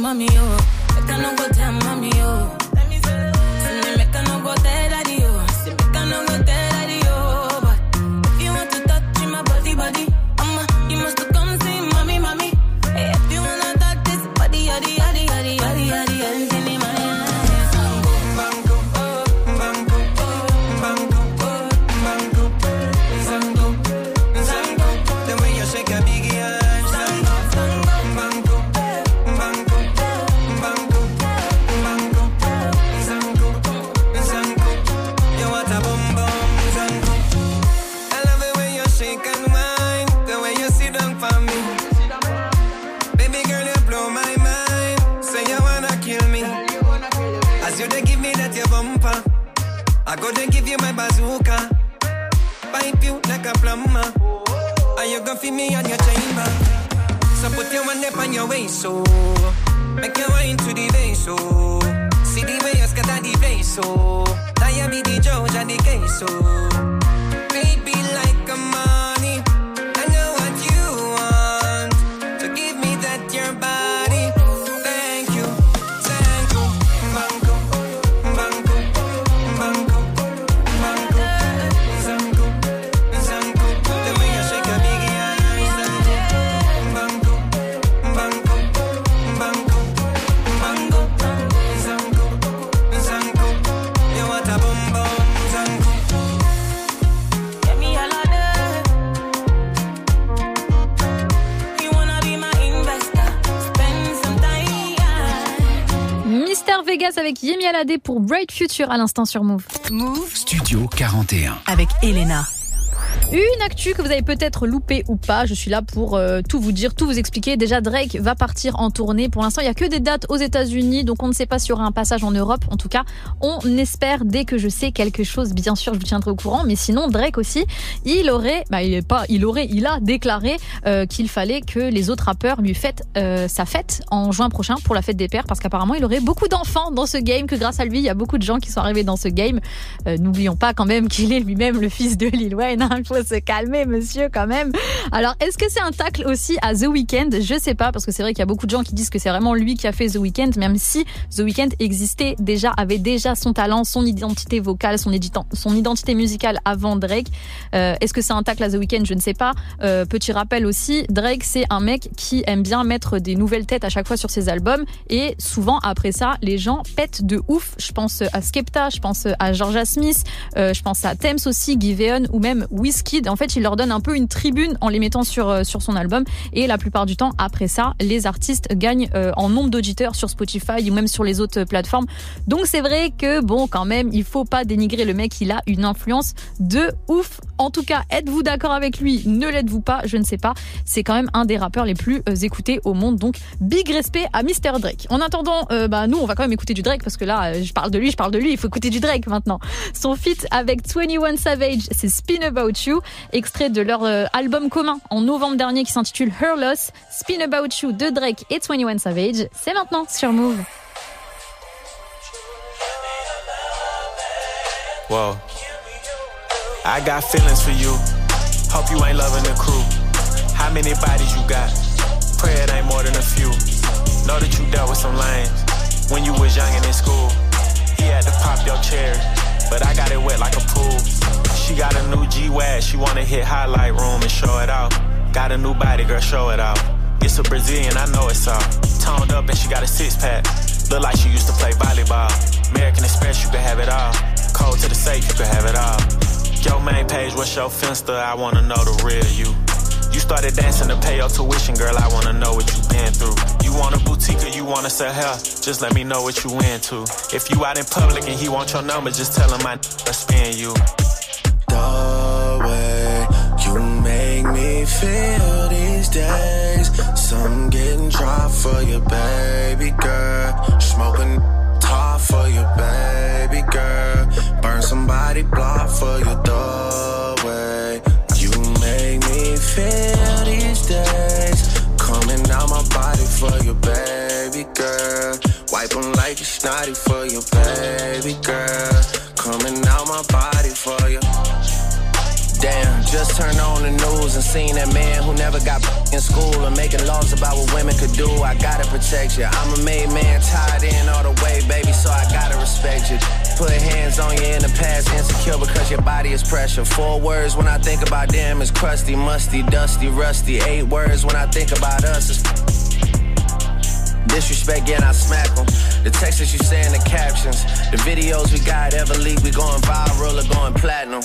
Mommy, oh, I can't go tell mommy, oh. Let me tell you. See me, I can't go tell daddy, oh. See me, I can't go tell daddy, oh. But if you want to touch my body, body, I'ma, you must come see mommy, mommy. Hey, if you wanna touch this body, yaddy, yaddy, yaddy, yaddy, yaddy, yaddy. I go to give you my bazooka. Pipe you like a plumber. And you gon' feel me on your chamber. So put your hand up on your waist, so make your wine to the bass, so see the way you scatter the place, so that be the judge and the case, so baby like a money. I know what you want, so give me that your body. Vegas avec Yemi Alade pour Bright Future à l'instant sur Move. Move Studio 41 avec Elena. Une actu que vous avez peut-être loupée ou pas, je suis là pour tout vous dire, tout vous expliquer. Déjà, Drake va partir en tournée. Pour l'instant, il n'y a que des dates aux États-Unis, donc on ne sait pas s'il y aura un passage en Europe. En tout cas, on espère, dès que je sais quelque chose, bien sûr, je vous tiendrai au courant. Mais sinon, Drake aussi, il a déclaré qu'il fallait que les autres rappeurs lui fêtent sa fête en juin prochain pour la fête des pères, parce qu'apparemment il aurait beaucoup d'enfants dans ce game, que grâce à lui il y a beaucoup de gens qui sont arrivés dans ce game. N'oublions pas quand même qu'il est lui-même le fils de Lil Wayne, il faut se calmer monsieur quand même. Alors est-ce que c'est un tacle aussi à The Weeknd? Je sais pas, parce que c'est vrai qu'il y a beaucoup de gens qui disent que c'est vraiment lui qui a fait The Weeknd, même si The Weeknd existait déjà, avait déjà son talent, son identité vocale, son identité musicale avant Drake. Est-ce que c'est un tacle à The Weeknd? Je ne sais pas. Petit rappel aussi, Drake c'est un mec qui aime bien mettre des nouvelles têtes à chaque fois sur ses albums, et souvent après ça les gens pètent de ouf. Je pense à Skepta, je pense à Georgia Smith, je pense à Thames aussi, Giveon ou même Wizkid. En fait il leur donne un peu une tribune en les mettant sur son album, et la plupart du temps après ça les artistes gagnent en nombre d'auditeurs sur Spotify ou même sur les autres plateformes. Donc c'est vrai que bon, quand même il faut pas dénigrer le mec, il a une influence de ouf. En tout cas, êtes-vous d'accord avec lui? Ne l'êtes-vous pas? Je ne sais pas. C'est quand même un des rappeurs les plus écoutés au monde, donc big respect à Mr Drake. En attendant, nous on va quand même écouter du Drake, parce que là je parle de lui, il faut écouter du Drake maintenant. Son feat avec 21 Savage, c'est Spin About You, extrait de leur album commun en novembre dernier qui s'intitule Her Loss. Spin About You de Drake et 21 Savage, c'est maintenant sur Move. Wow. I got feelings for you. Hope you ain't loving the crew. How many bodies you got? Pray it ain't more than a few. Know that you dealt with some lames when you was young and in school. He had to pop your cherry, but I got it wet like a pool. She got a new G-Wag, she wanna hit highlight room and show it off. Got a new body, girl, show it off. It's a Brazilian, I know it's all. Toned up and she got a six-pack. Look like she used to play volleyball. American Express, you can have it all. Cold to the safe, you can have it all. Your main page, what's your Finsta? I wanna know the real you. You started dancing to pay your tuition, girl, I wanna know what you been through. You want a boutique or you wanna sell hair? Just let me know what you into. If you out in public and he want your number, just tell him I spin you. The way you make me feel these days, some getting dry for your baby girl, smoking hard for your baby girl, burn somebody block for your doorway. You make me feel these days, coming out my body for your baby girl, wipe them like a snotty for your baby girl, coming out my body for your. Damn, just turned on the news and seen that man who never got in school and making laws about what women could do. I gotta protect you. I'm a made man, tied in all the way, baby, so I gotta respect you. Put hands on you in the past, insecure because your body is pressure. 4 words when I think about them is crusty, musty, dusty, rusty. 8 words when I think about us is... disrespect, yeah, I smack them. The texts that you say in the captions, the videos we got ever leak, we going viral or going platinum.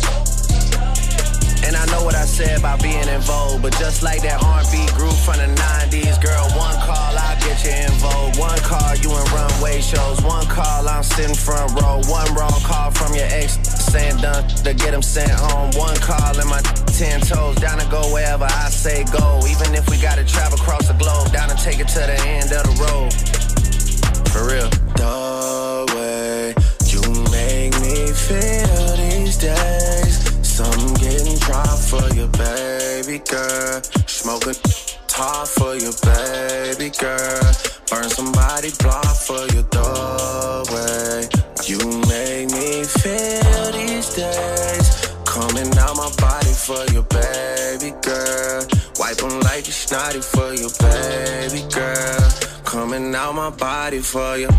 And I know what I said about being in vogue, but just like that R&B group from the 90s, girl, one call, I'll get you in vogue. One call, you in runway shows. One call, I'm sitting front row. One wrong call from your ex, saying done, to get him sent home. One call and my 10 toes, down to go wherever I say go. Even if we gotta travel across the globe, down and take it to the end of the road. For real. The way you make me feel these days, I'm getting dry for your baby girl, smoking tar for your baby girl, burn somebody block for your doorway. You make me feel these days, coming out my body for your baby girl, wipe them like you snotty for your baby girl, coming out my body for you.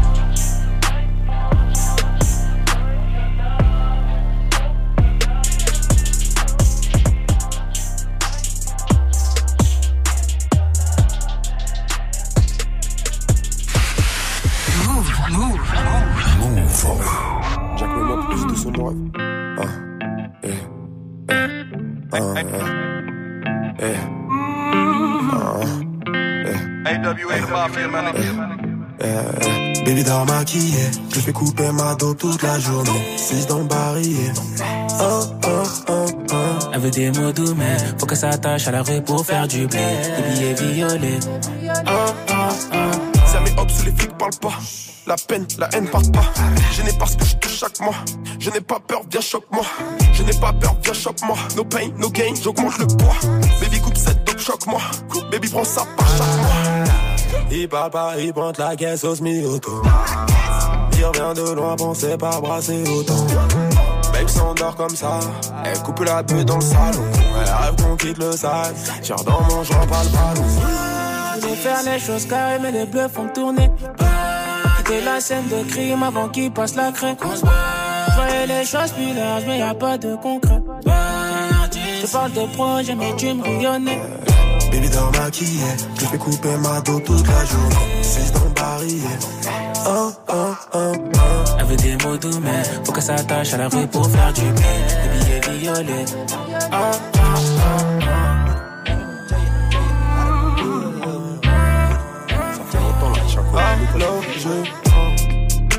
Jacques le Lop, plus de son rêve. Baby d'or maquillée, je fais couper ma dos toute la journée. 6 dans le barillet. Oh, oh, oh, oh. Elle veut des mots doux, mais faut qu'elle s'attache à la rue pour faire du blé. Des billets violets. Oh, oh, oh. Hop, sous les flics parlent pas. La peine, la haine part pas. Je n'ai pas ce que je touche chaque mois. Je n'ai pas peur, viens choque-moi. Je n'ai pas peur, viens choque-moi. No pain, no gain, j'augmente le poids. Baby coupe cette dope, choque-moi. Baby prends ça par chaque mois. Il parle pas, il prend la caisse au semi-auto. Il revient de loin, pensez pas brasser autant. Babe s'endort comme ça. Elle coupe la bulle dans le salon. Elle rêve qu'on quitte le sale. Tire dans mon genre, pas le ballon. Faire les choses carrées, mais les bleus font tourner. Quitter la scène de crime avant qu'ils passent la craie. Je voyais les choses plus larges, mais y'a pas de concret. Je parle de projet, mais tu me rayonnais. Baby dort maquillée, je fais couper ma dos toute la journée. 6 dans le barillet. Oh, oh, oh, oh. Elle veut des mots doux, mais faut qu'elle s'attache à la rue pour faire du bien. Des billets violets. Oh, oh, oh, oh.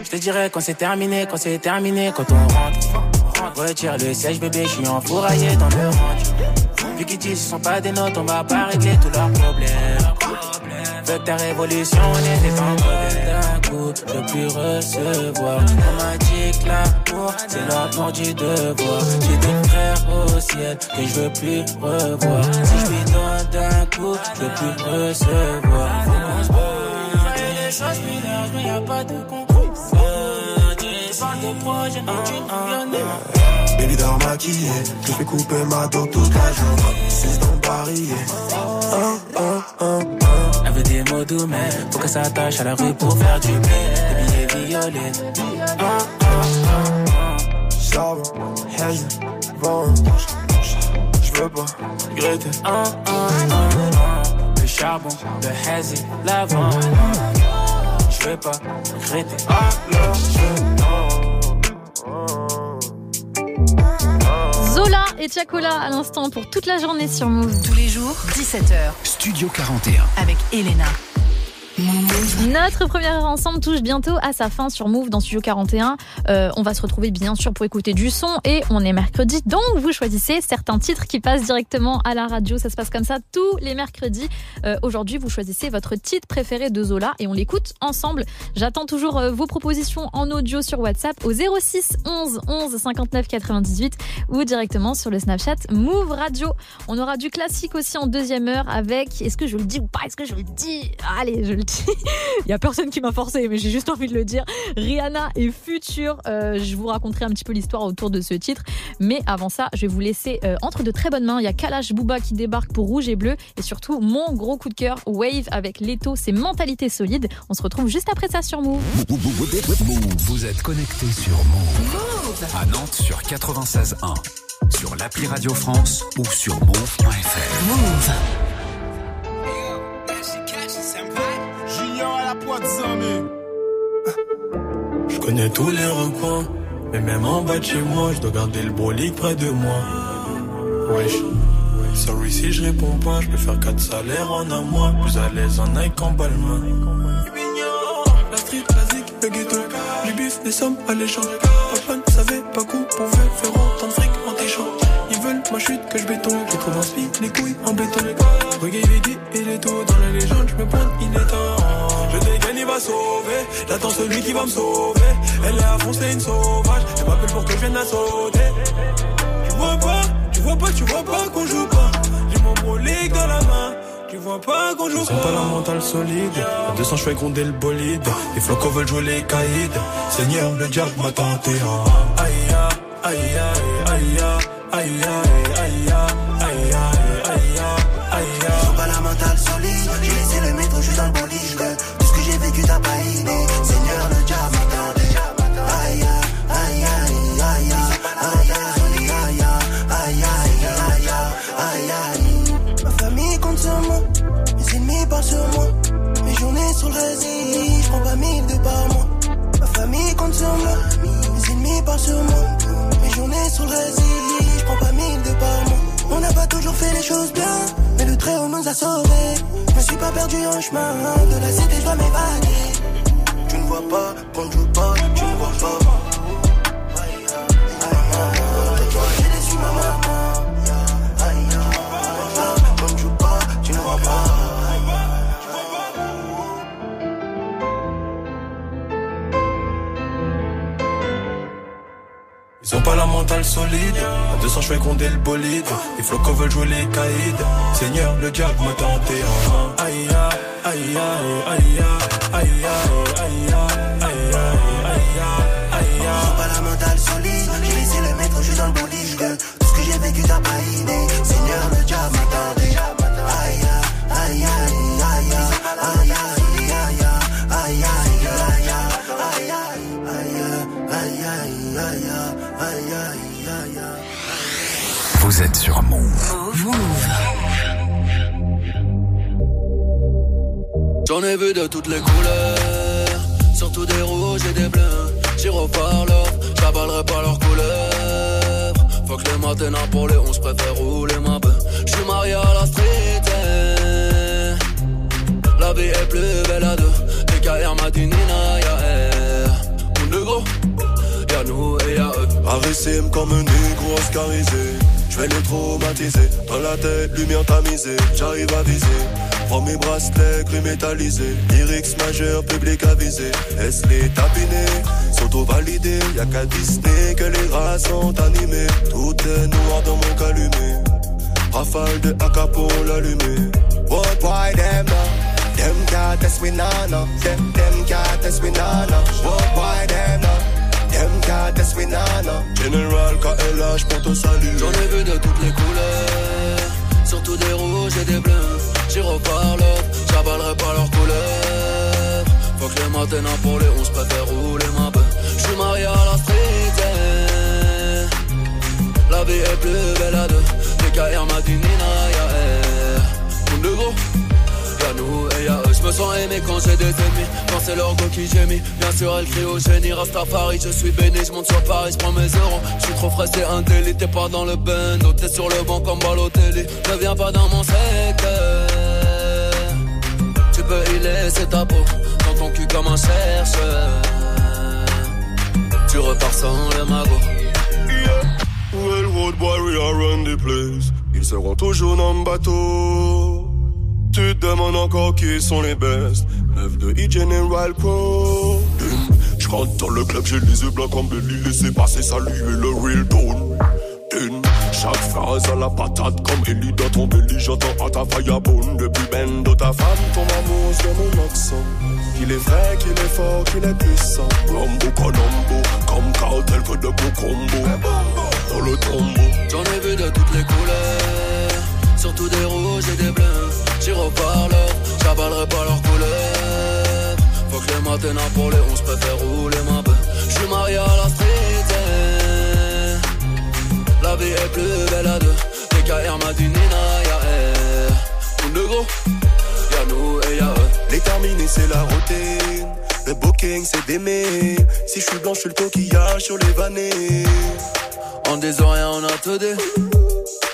Je te dirais quand c'est terminé, quand c'est terminé, quand on rentre. Retire le siège bébé, je suis enfouraillé dans le ranch. Vu qu'ils disent ce sont pas des notes, on va pas régler tous leurs problèmes. Vu que ta révolution, on est des d'un coup, je veux plus recevoir. On m'a dit que l'amour, c'est l'amour du devoir. J'ai des frères au ciel que je veux plus revoir. Si je suis dans d'un coup, je veux plus recevoir. Chose mineure, mais y'a pas de concours. Tu parles de projet, mais tu ne. Baby dort maquillée, je fais couper ma dent toute la journée. 6 dans le barillet. Oh, oh, oh, oh. Elle veut des mots doux, mais faut qu'elle s'attache à la rue pour faire du blé. Des billets violets. Oh, oh, oh. J'sors, haine, venge. J'veux pas regretter. Oh, oh, oh. Le charbon, le hazy, l'avant. Je vais pas regretter. Zola et Chacola à l'instant pour toute la journée sur Move. Tous les jours, 17h. Studio 41. Avec Elena. Notre première heure ensemble touche bientôt à sa fin sur Move dans Studio 41. On va se retrouver bien sûr pour écouter du son et on est mercredi, donc vous choisissez certains titres qui passent directement à la radio. Ça se passe comme ça tous les mercredis. Aujourd'hui, vous choisissez votre titre préféré de Zola et on l'écoute ensemble. J'attends toujours vos propositions en audio sur WhatsApp au 06 11 11 59 98 ou directement sur le Snapchat Move Radio. On aura du classique aussi en deuxième heure avec... Est-ce que je le dis ou pas ? Est-ce que je le dis ? Allez, je le dis. Il y a personne qui m'a forcé, mais j'ai juste envie de le dire. Rihanna et Future. Je vous raconterai un petit peu l'histoire autour de ce titre, mais avant ça, je vais vous laisser entre de très bonnes mains. Il y a Kalash Booba qui débarque pour Rouge et Bleu, et surtout mon gros coup de cœur Wave avec Leto, ses mentalités solides. On se retrouve juste après ça sur Move. Vous êtes connectés sur Move à Nantes sur 96.1, sur l'appli Radio France ou sur move.fr. Move. Je connais tous les recoins, mais même en bas de chez moi, je dois garder le brolic près de moi. Wesh, sorry si je réponds pas, je peux faire 4 salaires en un mois, plus à l'aise en Nike qu'en Balmain. La street, la zig, le ghetto, du bif, des sommes alléchantes. Papa ne savait pas qu'on pouvait faire autant de fric en téchant. Ils veulent ma chute que je béton, je trouve un spi, les couilles en béton. Regarde les guides, il est tout dans la légende, je me pointe, il est temps. Je dégaine, il va sauver. J'attends celui qui va me sauver. Elle est à fond, c'est une sauvage. Elle m'appelle pour que je vienne la sauter. Tu vois pas qu'on joue pas. J'ai mon brolic dans la main. Tu vois pas qu'on joue pas. Ils sont pas la mentale solide. À 200, je fais gronder le bolide. Les flocons veulent jouer les caïdes. Seigneur, le diable m'a tenté. Aïe, aïe, aïe, aïe, aïe, aïe. Ils sont pas la mentale solide. J'ai laissé le métro, je suis dans le bolide. Tout ce que j'ai vécu t'as pas idée. Seigneur le diable m'attendait. Aïe aïe aïe aïe aïe aïe aïe aïe aïe aïe aïe. Ma famille compte sur moi, mes ennemis parlent sur moi. Mes journées sur le résil, j'prends pas 1000 de par mois. Ma famille compte sur moi, mes ennemis parlent chemin de la cité, je dois m'évader. Tu ne vois pas, quand je parle, tu ne vois pas. J'ai déçu ma maman. Quand je parle, tu ne vois pas. Ils ont pas la mentale solide, à 200 je fais gronder le bolide. Les flocos veulent jouer les caïds. Seigneur, le diable m'a tenté. Aïe aïe aïe aïe aïe aïe aïe aïe aïe aïe. Ils ont pas la mentale solide, j'ai laissé le maître juste dans le bolide. Tout ce que j'ai vécu t'as pas idée. Seigneur, le diable m'a tenté. Aïe aïe aïe aïe aïe aïe aïe aïe aïe. Vous êtes sur Move. J'en ai vu de toutes les couleurs, surtout des rouges et des bleus. J'y repars l'offre, j'avalerai pas leurs couleurs. Faut que les matins pour les 11 préfèrent rouler ma bœuf. J'suis marié à la street, la vie est plus belle à deux. Les carrières m'a dit Nina, y'a elle. Mon négro, y'a nous et y'a eux. Arissime comme un négro oscarisé. Je vais les traumatiser, dans la tête, lumière tamisée, j'arrive à viser. Prends mes bracelets, gris métallisés, lyrics majeurs, public avisé. Laisse les tapiner, s'auto-valider, y'a qu'à Disney que les rats sont animés. Tout est noir dans mon calumet, rafale de AK pour l'allumer. What boy them now, them cat test me nana, them cat test me nana. What boy them now. MKS Winana General KLH pour te saluer. J'en ai vu de toutes les couleurs, surtout des rouges et des bleus. J'y repars l'autre, j'avalerai pas leurs couleurs. Faut que les matins pour les 11 préfèrent rouler ma bœuf. J'suis marié à la street, la vie est plus belle à deux. DKR m'a dit Nina, y'a elle. Monde de gros, y'a nous et y'a eux. Je me sens aimé quand j'ai des ennemis, quand c'est l'orgo qui gémit. Bien sûr elle crie au génie, Raftar Paris, je suis béni. Je monte sur Paris, je prends mes euros. Je suis trop frais, c'est un délit, t'es pas dans le bendo. T'es sur le banc comme Balotelli. Ne viens pas dans mon secteur, tu peux y laisser ta peau, dans ton cul comme un chercheur. Tu repars sans le magot. Yeah, well road boy, we are on the place. Ils seront toujours dans le bateau. Tu te demandes encore qui sont les best. 9 de E General Pro. Je rentre dans le club, j'ai les yeux blancs comme Billy. Laissez passer, saluer le real tone. Chaque phrase à la patate comme Ellie dans ton belly. J'entends à ta vagabonde depuis Bendo. Ta femme, ton amour, c'est mon accent. Qu'il est vrai, qu'il est fort, qu'il est puissant. Rambo, Colombo, comme cartel que de beaux combos. Dans le tombeau. J'en ai vu de toutes les couleurs, surtout des rouges et des bleus. J'y repars l'offre, j'avalerai pas leurs couleurs. Faut que les matins pour les 11 préfèrent rouler ma bœuf. J'suis marié à la street, la vie est plus belle à deux. DKR m'a dit Nina, y'a elle. Tout le gros, y'a nous et y'a eux. Déterminé c'est la routine, le booking c'est d'aimer. Si j'suis blanc j'suis le coquillage sur les vannées. En désorient on a tout dit.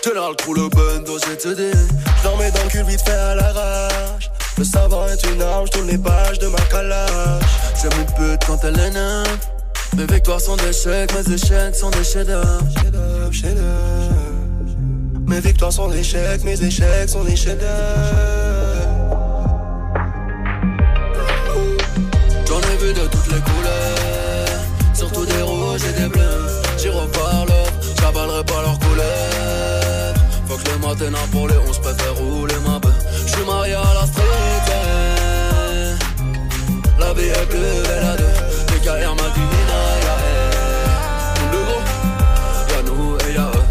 Je leur trouve le bando, j'ai te dis. Je leur mets dans le cul vite fait à l'arrache. Le savoir est une arme, je tourne les pages de ma calage. J'aime une pute quand elle est neuve. Mes victoires sont des chèques, mes échecs sont des chefs-d'œuvre. Mes victoires sont des chèques, mes échecs sont des chefs-d'œuvre. J'en ai vu de toutes les couleurs, surtout des rouges et des bleus. J'y repars l'offre, j'avalerai pas leurs couleurs. Faut que les matins pour les 11 préfèrent rouler ma bœuf. J'suis marié à la street, la vie est plus belle à deux. Les carrières m'a dit Nina, y'a elle. Tout le gros, y'a nous et y'a eux.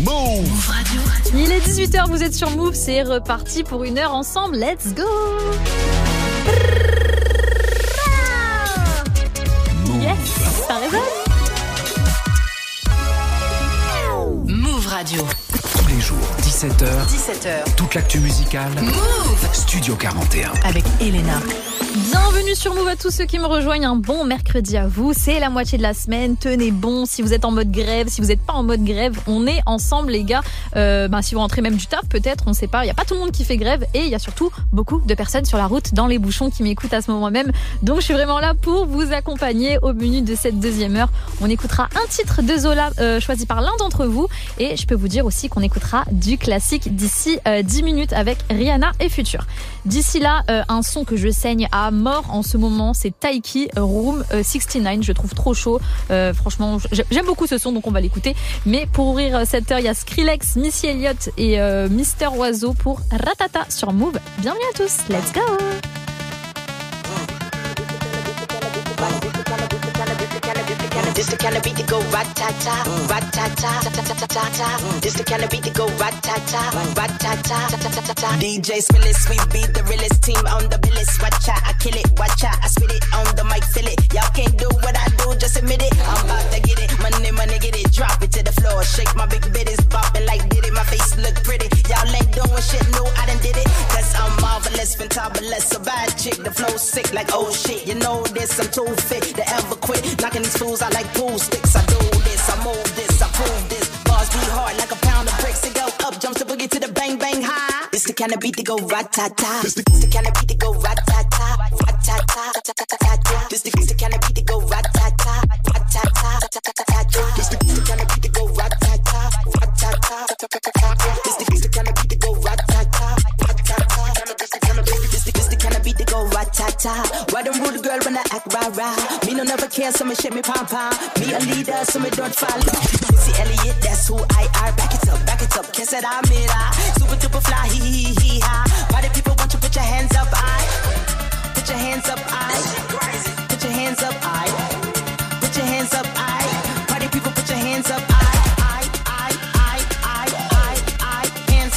Move Radio. Il est 18h, vous êtes sur Move, c'est reparti pour une heure ensemble, let's go. Yes, ça résonne. Move Radio. Tous les jours, 17h. Toute l'actu musicale. Move Studio 41 avec Elena. Bienvenue sur Move à tous ceux qui me rejoignent. Un bon mercredi à vous. C'est la moitié de la semaine. Tenez bon. Si vous êtes en mode grève, si vous n'êtes pas en mode grève, on est ensemble, les gars. Si vous rentrez même du taf, peut-être, on ne sait pas. Il n'y a pas tout le monde qui fait grève et il y a surtout beaucoup de personnes sur la route, dans les bouchons, qui m'écoutent à ce moment même. Donc, je suis vraiment là pour vous accompagner au menu de cette deuxième heure. On écoutera un titre de Zola choisi par l'un d'entre vous et je peux vous dire aussi qu'on écoutera du classique d'ici 10 minutes avec Rihanna et Future. D'ici là, un son que je saigne à mort en ce moment, c'est Taiki, Room 69. Je trouve trop chaud. Franchement, j'aime beaucoup ce son, donc on va l'écouter. Mais pour ouvrir cette heure, il y a Skrillex, Missy Elliott et Mister Oiseau pour Ratata sur Move. Bienvenue à tous. Let's go. This the kind of beat that go ratata, ratata, ratata. This the kind of beat that go ratata, ratata, ratata. DJ Smillis, we be the realest team on the billis. Watch out, I kill it, watch out, I spit it on the mic, feel it. Y'all can't do what I do, just admit it. I'm about to get it, money, money, get it. Drop it to the floor, shake my big bitties, bopping like did it. My face look pretty, y'all ain't doing shit new. I done did it, 'cause I'm marvelous, fantabulous, a bad chick. The flow sick like oh shit, you know this. I'm too fit to ever quit, knocking these fools out like pool sticks. I do this, I move this, I prove this. Bars be hard like a pound of bricks. It go up, jumps the boogie to the bang bang high. This the kind of beat that go ratata. This the kind of beat that go ratata, ratata. This the kind of beat that go ratata, ratata. This the kind of beat that go ratata, ratata. This the kind of beat that go ratata, ratata. This the kind of beat that go ratata. Why them rude girl when I act rah-rah? Me no never care, so me shake me pom-pom. Me a leader, so me don't follow. Missy Elliott, that's who I are. Back it up, kiss it, I'm it, I. Super duper fly, hee hee hee ha. Why the people want you put your hands up, I? Put your hands up, I. Put your hands up, I. Put your hands up, I. Why the people put your hands up, I. Hands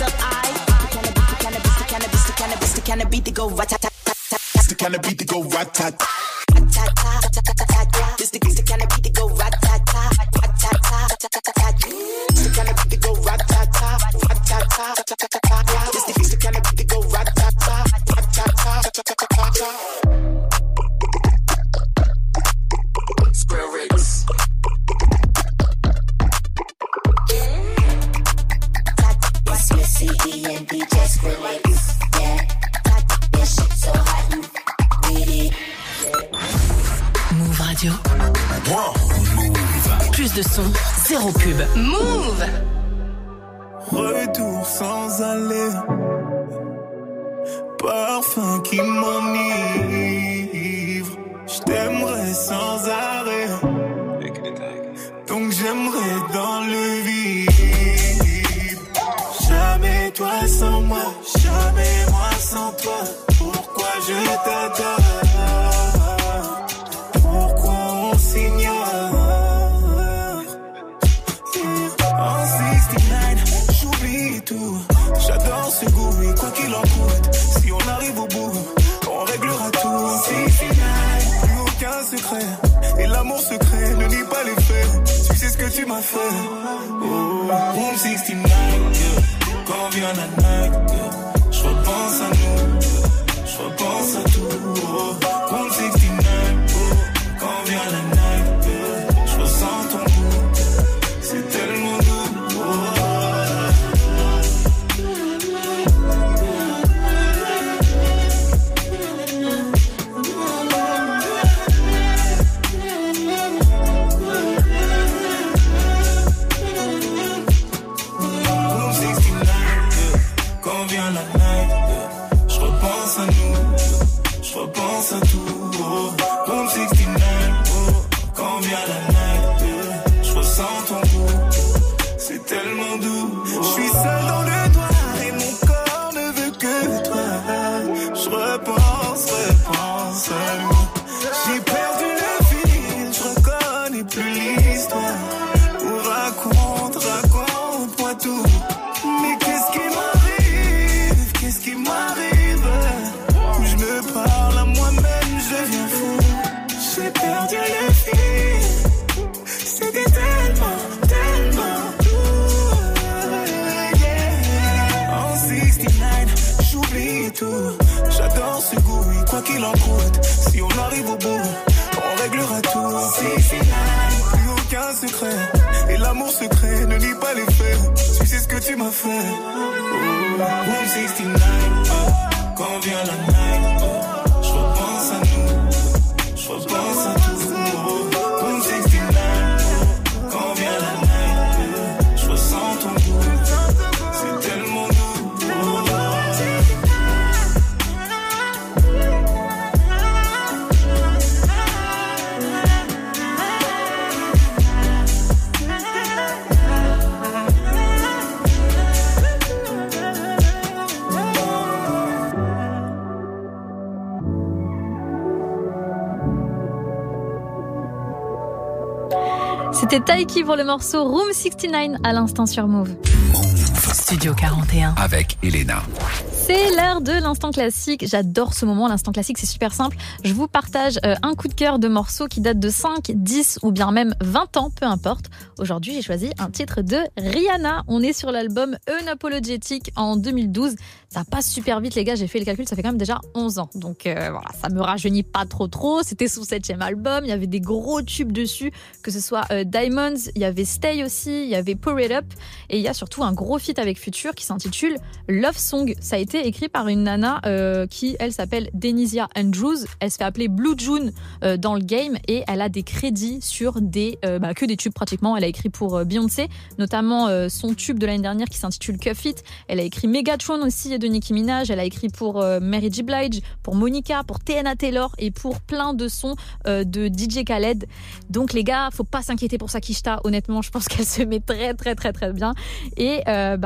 up, I. The kind of beat to go ratata. The kind of beat to go ratata. This the kind of beat to go ratata, ratata. This the kind of beat to go ratata, ratata. This the kind of beat to go ratata, ratata. Square rigs. It's Missy E and DJ Square. Move Radio. Wow, Move. Plus de son, zéro pub. Move. Retour sans aller. Parfum qui m'enivre. Je t'aimerais sans arrêt. Donc j'aimerais dans le vide. Jamais toi sans moi. Jamais moi sans toi. Pourquoi je t'adore? J'adore ce goût, mais quoi qu'il en coûte, si on arrive au bout, on réglera tout. C'est final, plus aucun secret, et l'amour secret ne nie pas les faits. Tu sais ce que tu m'as fait. Room 69, quand on vient la night, je repense à nous, je repense à tout. Room 69, quand on vient la night. Pense à nous, je repense à tout. fait. Room 69, quand vient la night, je repense à nous, je repense à tout. Room 69, quand vient la night, je ressens ton goût, c'est tellement doux. C'était Taiki pour le morceau Room 69 à l'instant sur Move. Studio 41 avec Elena. C'est l'heure de l'instant classique. J'adore ce moment. L'instant classique, c'est super simple. Je vous partage un coup de cœur de morceaux qui datent de 5, 10 ou bien même 20 ans, peu importe. Aujourd'hui, j'ai choisi un titre de Rihanna. On est sur l'album Unapologetic en 2012. Ça passe super vite, les gars. J'ai fait le calcul. Ça fait quand même déjà 11 ans. Donc voilà, ça me rajeunit pas trop. C'était son 7e album. Il y avait des gros tubes dessus, que ce soit Diamonds, il y avait Stay aussi, il y avait Pour It Up. Et il y a surtout un gros feat avec Future qui s'intitule Love Song. Ça a été écrit par une nana qui, elle, s'appelle Denisia Andrews. Elle se fait appeler Blue June dans le game et elle a des crédits sur que des tubes pratiquement. Elle a écrit pour Beyoncé, notamment son tube de l'année dernière qui s'intitule Cuff It. Elle a écrit Megatron aussi de Nicki Minaj. Elle a écrit pour Mary J. Blige, pour Monica, pour TNA Taylor et pour plein de sons de DJ Khaled. Donc les gars, faut pas s'inquiéter pour sa Kishta. Honnêtement, je pense qu'elle se met très très très très bien et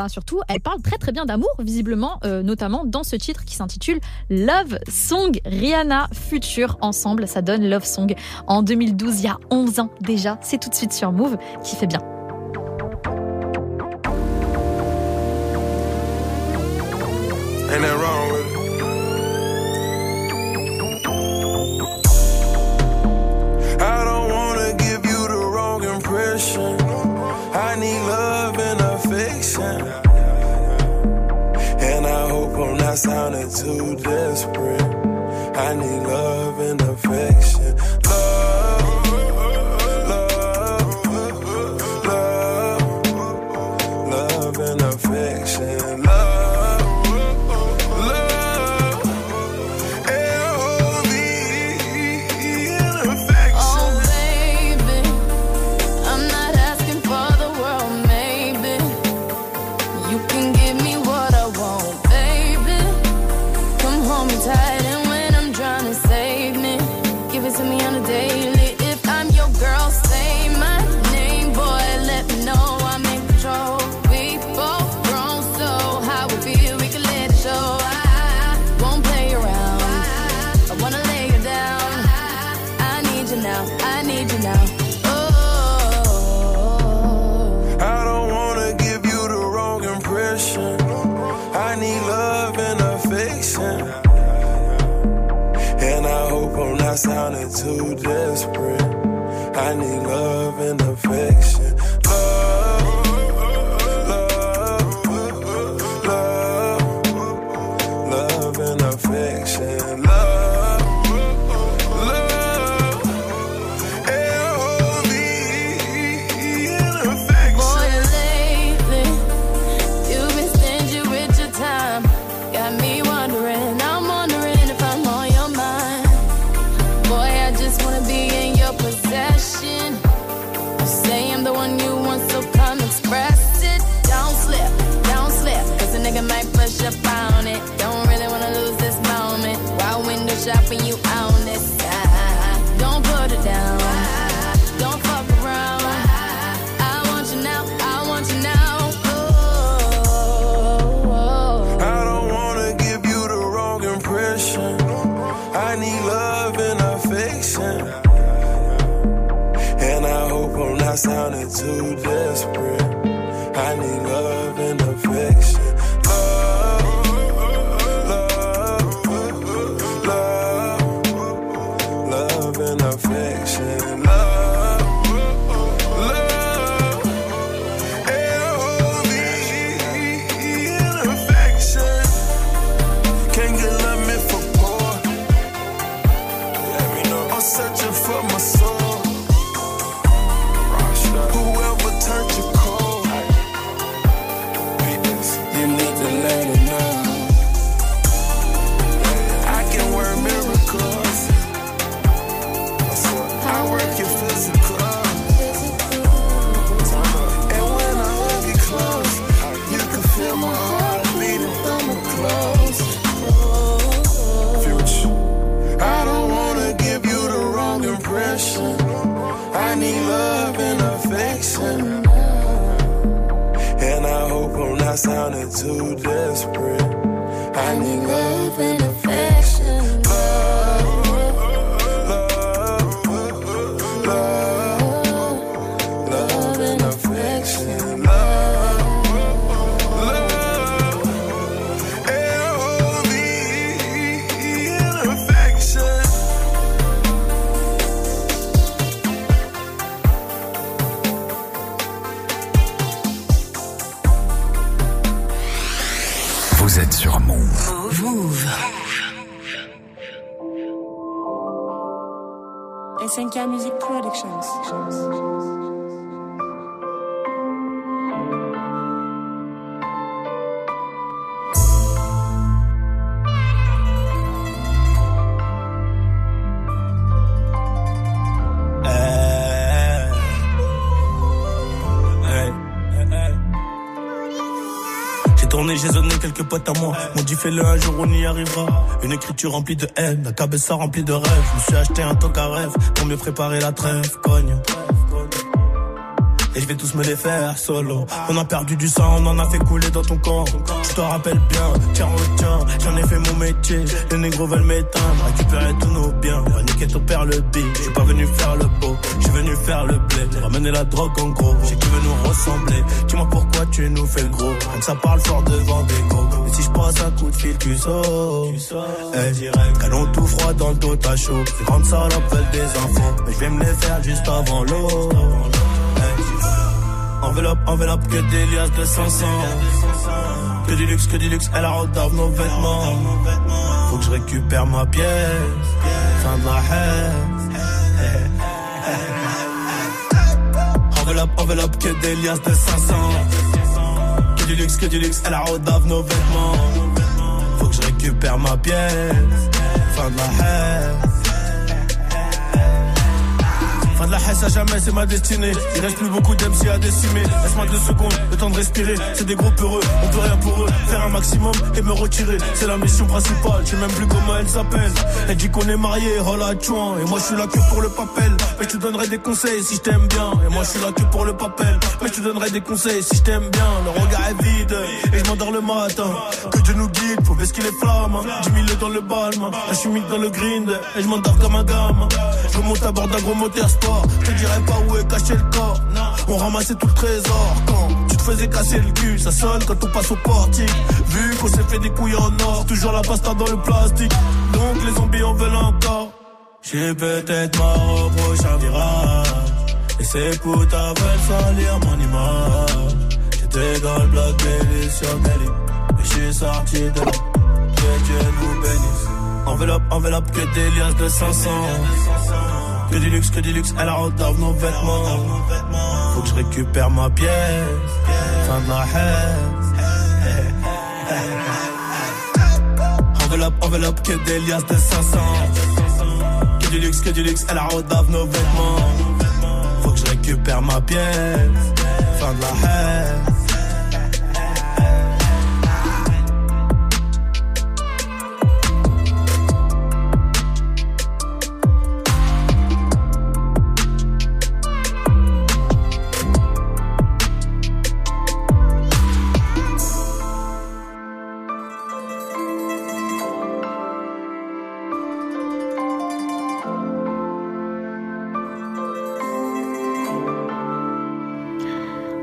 surtout, elle parle très très bien d'amour visiblement, notamment dans ce titre qui s'intitule Love Song. Rihanna, Future, ensemble, ça donne Love Song en 2012, il y a 11 ans déjà. C'est tout de suite sur Move, qui fait bien. And I'm wrong with it. I don't wanna give you the wrong impression. I need love and affection. And I hope I'm not sounding too desperate. I need love and affection. Love, love, love, love and affection. Love, love, L-O-V and affection. Oh baby, I'm not asking for the world, maybe you can give me what I want, baby. Come home tired, and when I'm drowning, save me. Give it to me on a daily. If I'm your girl, say my name, boy. Let me know I'm in control. We both grown, so how we feel, we can let it show. I won't play around. I wanna lay you down. I need you now. I need you now. Oh, I don't wanna give you the wrong impression. I need love and affection. And I hope I'm not sounding too desperate. I need love and affection. Love, love, love, love and affection. Love, love, L-O-V and affection. Boy, lately, you've been stingy with your time. Got me wondering, I'm wondering if I'm on your mind. Boy, I just wanna be in your possession. You say I'm the one you want, so come express it. Don't slip, cause a nigga might push up on it. Don't really wanna lose this moment. Why window shopping, you own this guy. Don't put it down, don't fuck around. I want you now, I want you now. Oh, I don't wanna give you the wrong impression. I need love and affection. And I hope I'm not sounding too desperate. I need love and affection. Love, love, love, love and affection. Love, love, L-O-V and affection. Can't get love me for poor. Let me know. I'm searching for my soul. Whoever turned you cold, Sounded too desperate. I need love and affection. Love, love, love, love and affection. Love, love, L-O-V-E and affection. Vous êtes sur Move. Move. SNK Music Productions. J'ai zoné quelques potes à moi, m'ont dit fais-le un jour on y arrivera. Une écriture remplie de haine, la cabessa remplie de rêves. Je me suis acheté un toque à rêve pour mieux préparer la trêve. Cogne. Et je vais tous me les faire solo. On a perdu du sang, on en a fait couler dans ton corps. Je te rappelle bien, tiens retiens, j'en ai fait mon métier. Les négros veulent m'éteindre, récupérer tous nos biens. Niquer ton père le big, je suis pas venu faire le beau, je suis venu faire le blé. Ramener la drogue en gros, j'ai qui veut nous ressembler. Dis-moi pourquoi tu nous fais le gros, même ça parle fort devant des gros. Et si je passe un coup de fil, tu sors, hey, direct. Canon tout froid dans le dos, t'as chaud. Ces grandes salopes veulent des enfants, mais je vais me les faire juste avant l'eau. Enveloppe, enveloppe, que des liasses de 500. Que du luxe, elle rendave nos vêtements. Faut que je récupère ma pièce. Fin de la haine. Enveloppe, enveloppe, que des liasses de 500. Que du luxe, elle rendave nos vêtements. Faut que je récupère ma pièce. Fin de la haine. Fin de la haine, ça jamais, c'est ma destinée. Il reste plus beaucoup d'MC à décimer. Laisse-moi 2 secondes, le temps de respirer. C'est des groupes heureux, on peut rien pour eux. Faire un maximum et me retirer, c'est la mission principale. Je sais même plus comment elle s'appelle. Elle dit qu'on est mariés, oh la tchouan. Et moi je suis là que pour le papel, mais je te donnerai des conseils si je t'aime bien. Et moi je suis là que pour le papel, mais je te donnerai des conseils si je t'aime bien. Le regard est vide et je m'endors le matin. Que Dieu nous guide, faut baisser les flammes. 10 000 dans le balme, là je suis mis dans le grind. Et je m'endors comme un gamin. Je remonte à bord d'un gros moteur. Je te dirais pas où est caché le corps. On ramassait tout le trésor. Quand tu te faisais casser le cul, ça sonne quand on passe au portique. Vu qu'on s'est fait des couilles en or, toujours la pasta dans le plastique. Donc les zombies en veulent encore. J'ai peut-être marre au prochain virage. Et ces putes veulent salir mon image. J'étais dans le bloc belly sur belly, mais j'suis sorti de là. Que Dieu nous bénisse. Enveloppe, enveloppe, que des liasses de 500. Que du luxe, elle rendave nos vêtements. Faut que je récupère ma pièce. Fin de la haine. Enveloppe, enveloppe, que des liasses de 500. Que du luxe, elle rendave nos vêtements. Faut que je récupère ma pièce. Fin de la haine.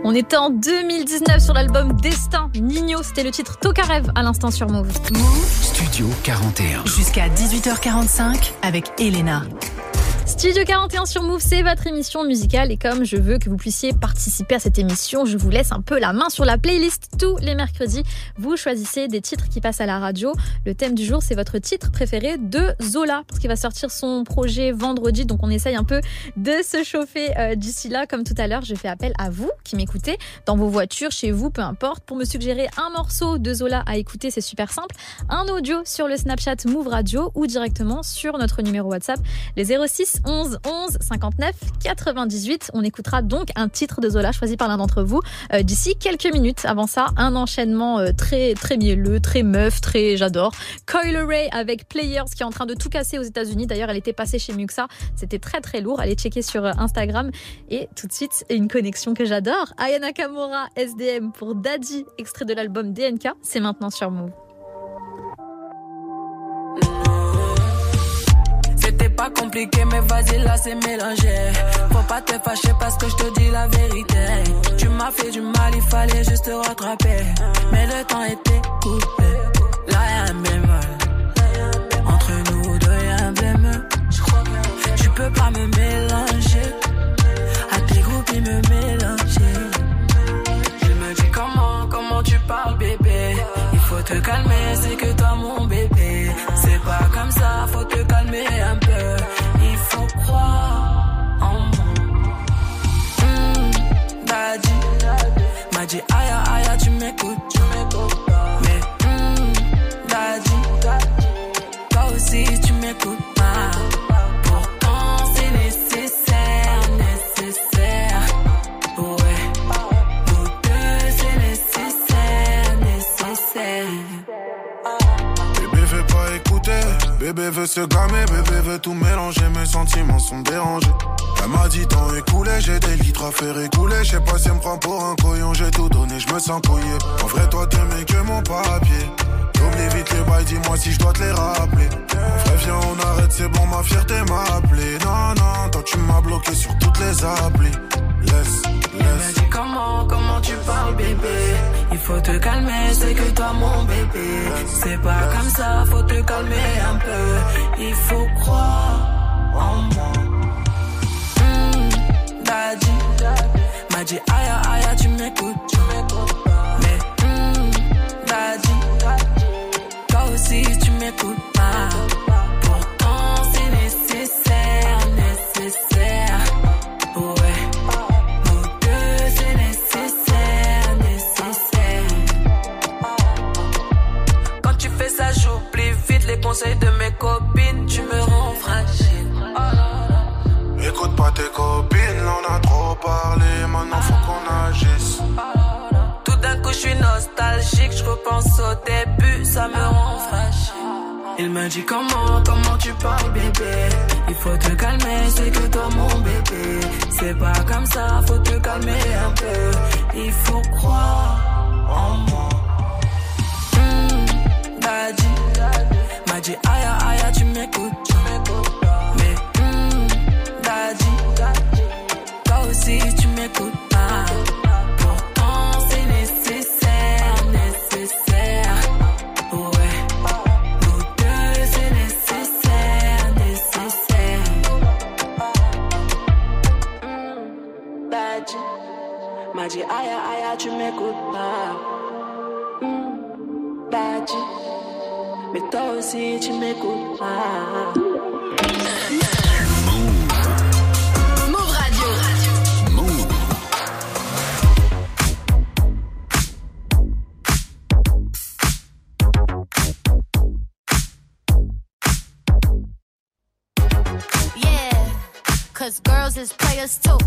On était en 2019 sur l'album Destin. Nino, c'était le titre Tokarev à l'instant sur Move. Move Studio 41. Jusqu'à 18h45 avec Elena. Studio 41 sur Move, c'est votre émission musicale et comme je veux que vous puissiez participer à cette émission, je vous laisse un peu la main sur la playlist. Tous les mercredis, vous choisissez des titres qui passent à la radio. Le thème du jour, c'est votre titre préféré de Zola, parce qu'il va sortir son projet vendredi, donc on essaye un peu de se chauffer d'ici là. Comme tout à l'heure, je fais appel à vous qui m'écoutez dans vos voitures, chez vous, peu importe, pour me suggérer un morceau de Zola à écouter, c'est super simple. Un audio sur le Snapchat Move Radio ou directement sur notre numéro WhatsApp, les 06 10 11 11 59 98. On écoutera donc un titre de Zola choisi par l'un d'entre vous d'ici quelques minutes. Avant ça, un enchaînement très mielleux, très meuf, très j'adore. Coil Array avec Players qui est en train de tout casser aux États-Unis. D'ailleurs, elle était passée chez Muxa. C'était très lourd. Allez checker sur Instagram. Et tout de suite, une connexion que j'adore. Aya Nakamura, SDM pour Daddy, extrait de l'album DNK. C'est maintenant sur Move. C'était pas compliqué, mais vas-y, là c'est mélangé. Faut pas te fâcher parce que je te dis la vérité. Tu m'as fait du mal, il fallait juste te rattraper. Mais le temps était coupé. Là y'a un bémol. Entre nous deux y'a un blême. Tu peux pas me mélanger. À tes groupes, ils me mélanger. Je me dis comment tu parles, bébé. Il faut te calmer, c'est que toi, mon bébé. C'est pas comme ça, faut te calmer un peu. Il faut croire en moi. Daddy m'a dit aïe, tu m'écoutes pas. Mais Daddy, toi aussi tu m'écoutes pas. Pourtant c'est nécessaire. Ouais, pour deux c'est nécessaire. Bébé veut pas écouter, bébé veut se gamer, bébé veut tout mélanger. Mes sentiments sont dérangés. Elle m'a dit temps écoulé, j'ai des litres à faire écouler. Je sais pas si elle me prend pour un couillon, j'ai tout donné, je me sens couillé. En vrai toi t'aimais que mon papier. T'oublies vite les bails, dis-moi si je dois te les rappeler. Frère viens on arrête, c'est bon ma fierté m'a appelé. Non, toi tu m'as bloqué sur toutes les applis. Laisse. Dis comment tu parles bébé. Il faut te calmer, c'est que toi mon bébé. C'est pas comme ça, faut te calmer un peu. Il faut croire en moi. M'a dit aïe, tu m'écoutes pas. Mais Daddy, toi aussi tu m'écoutes pas. Pourtant c'est nécessaire. Ouais, nous deux c'est nécessaire. Quand tu fais ça j'oublie vite les conseils de mes copines. Tu me rends fragile. Écoute pas tes copines, on a trop parlé, maintenant faut qu'on agisse. Tout d'un coup je suis nostalgique, je repense au début, ça me rend fragile. Il me dit comment tu parles bébé. Il faut te calmer, c'est que toi mon bébé. C'est pas comme ça, faut te calmer un peu. Il faut croire en moi. Daddy m'a dit aïe, tu m'écoutes. Toi aussi tu m'écoutes pas. Pourtant c'est nécessaire. Ouais, nous deux c'est nécessaire. Daddy m'a dit aïe, tu m'écoutes pas. Daddy, mais toi aussi tu m'écoutes pas. Cause girls is players too.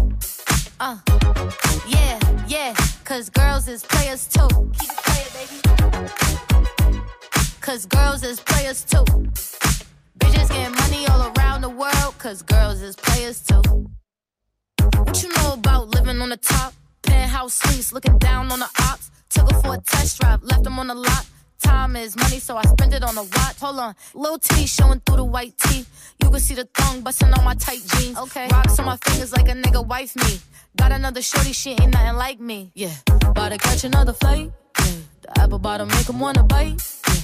Yeah, cause girls is players too. Keep it playing, baby. Cause girls is players too. Bitches getting money all around the world. Cause girls is players too. What you know about living on the top? Penthouse suites, looking down on the ops. Took her for a test drive, left them on the lot. Time is money, so I spend it on a watch. Hold on, Lil T showing through the white tee. You can see the thong busting on my tight jeans. Okay. Rocks on my fingers like a nigga wife me. Got another shorty, she ain't nothing like me. Yeah, about to catch another fight. Yeah. The apple bottom make him wanna bite. Yeah.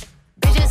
Bitches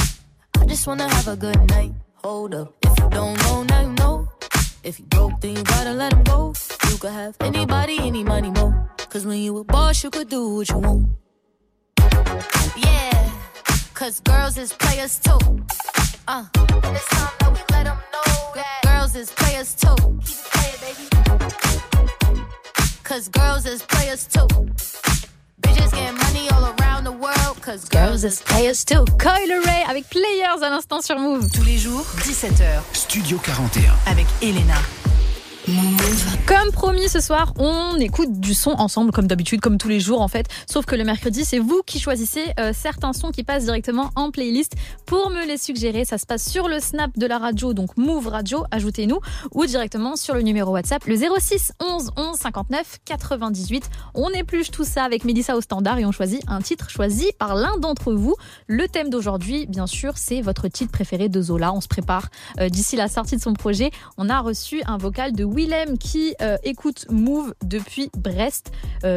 I just wanna have a good night. Hold up. If you don't know, now you know. If you broke, then you gotta let him go. You could have anybody, any money, more. Cause when you a boss, you could do what you want. Yeah, cause girls is players too. And it's time that we let them know that girls is players too. Keep it playing, baby. Cause girls is players too. Bitches getting money all around the world. Cause girls is players too. Coil Array avec Players à l'instant sur Move. Tous les jours, 17h. Studio 41. Avec Elena. Comme promis ce soir, on écoute du son ensemble comme d'habitude, comme tous les jours en fait. Sauf que le mercredi, c'est vous qui choisissez certains sons qui passent directement en playlist. Pour me les suggérer, ça se passe sur le Snap de la radio, donc Move Radio, ajoutez-nous, ou directement sur le numéro WhatsApp, le 06 11 11 59 98. On épluche tout ça avec Mélissa au standard et on choisit un titre choisi par l'un d'entre vous. Le thème d'aujourd'hui, bien sûr, c'est votre titre préféré de Zola. On se prépare d'ici la sortie de son projet. On a reçu un vocal de Willem qui écoute Move depuis Brest. Quel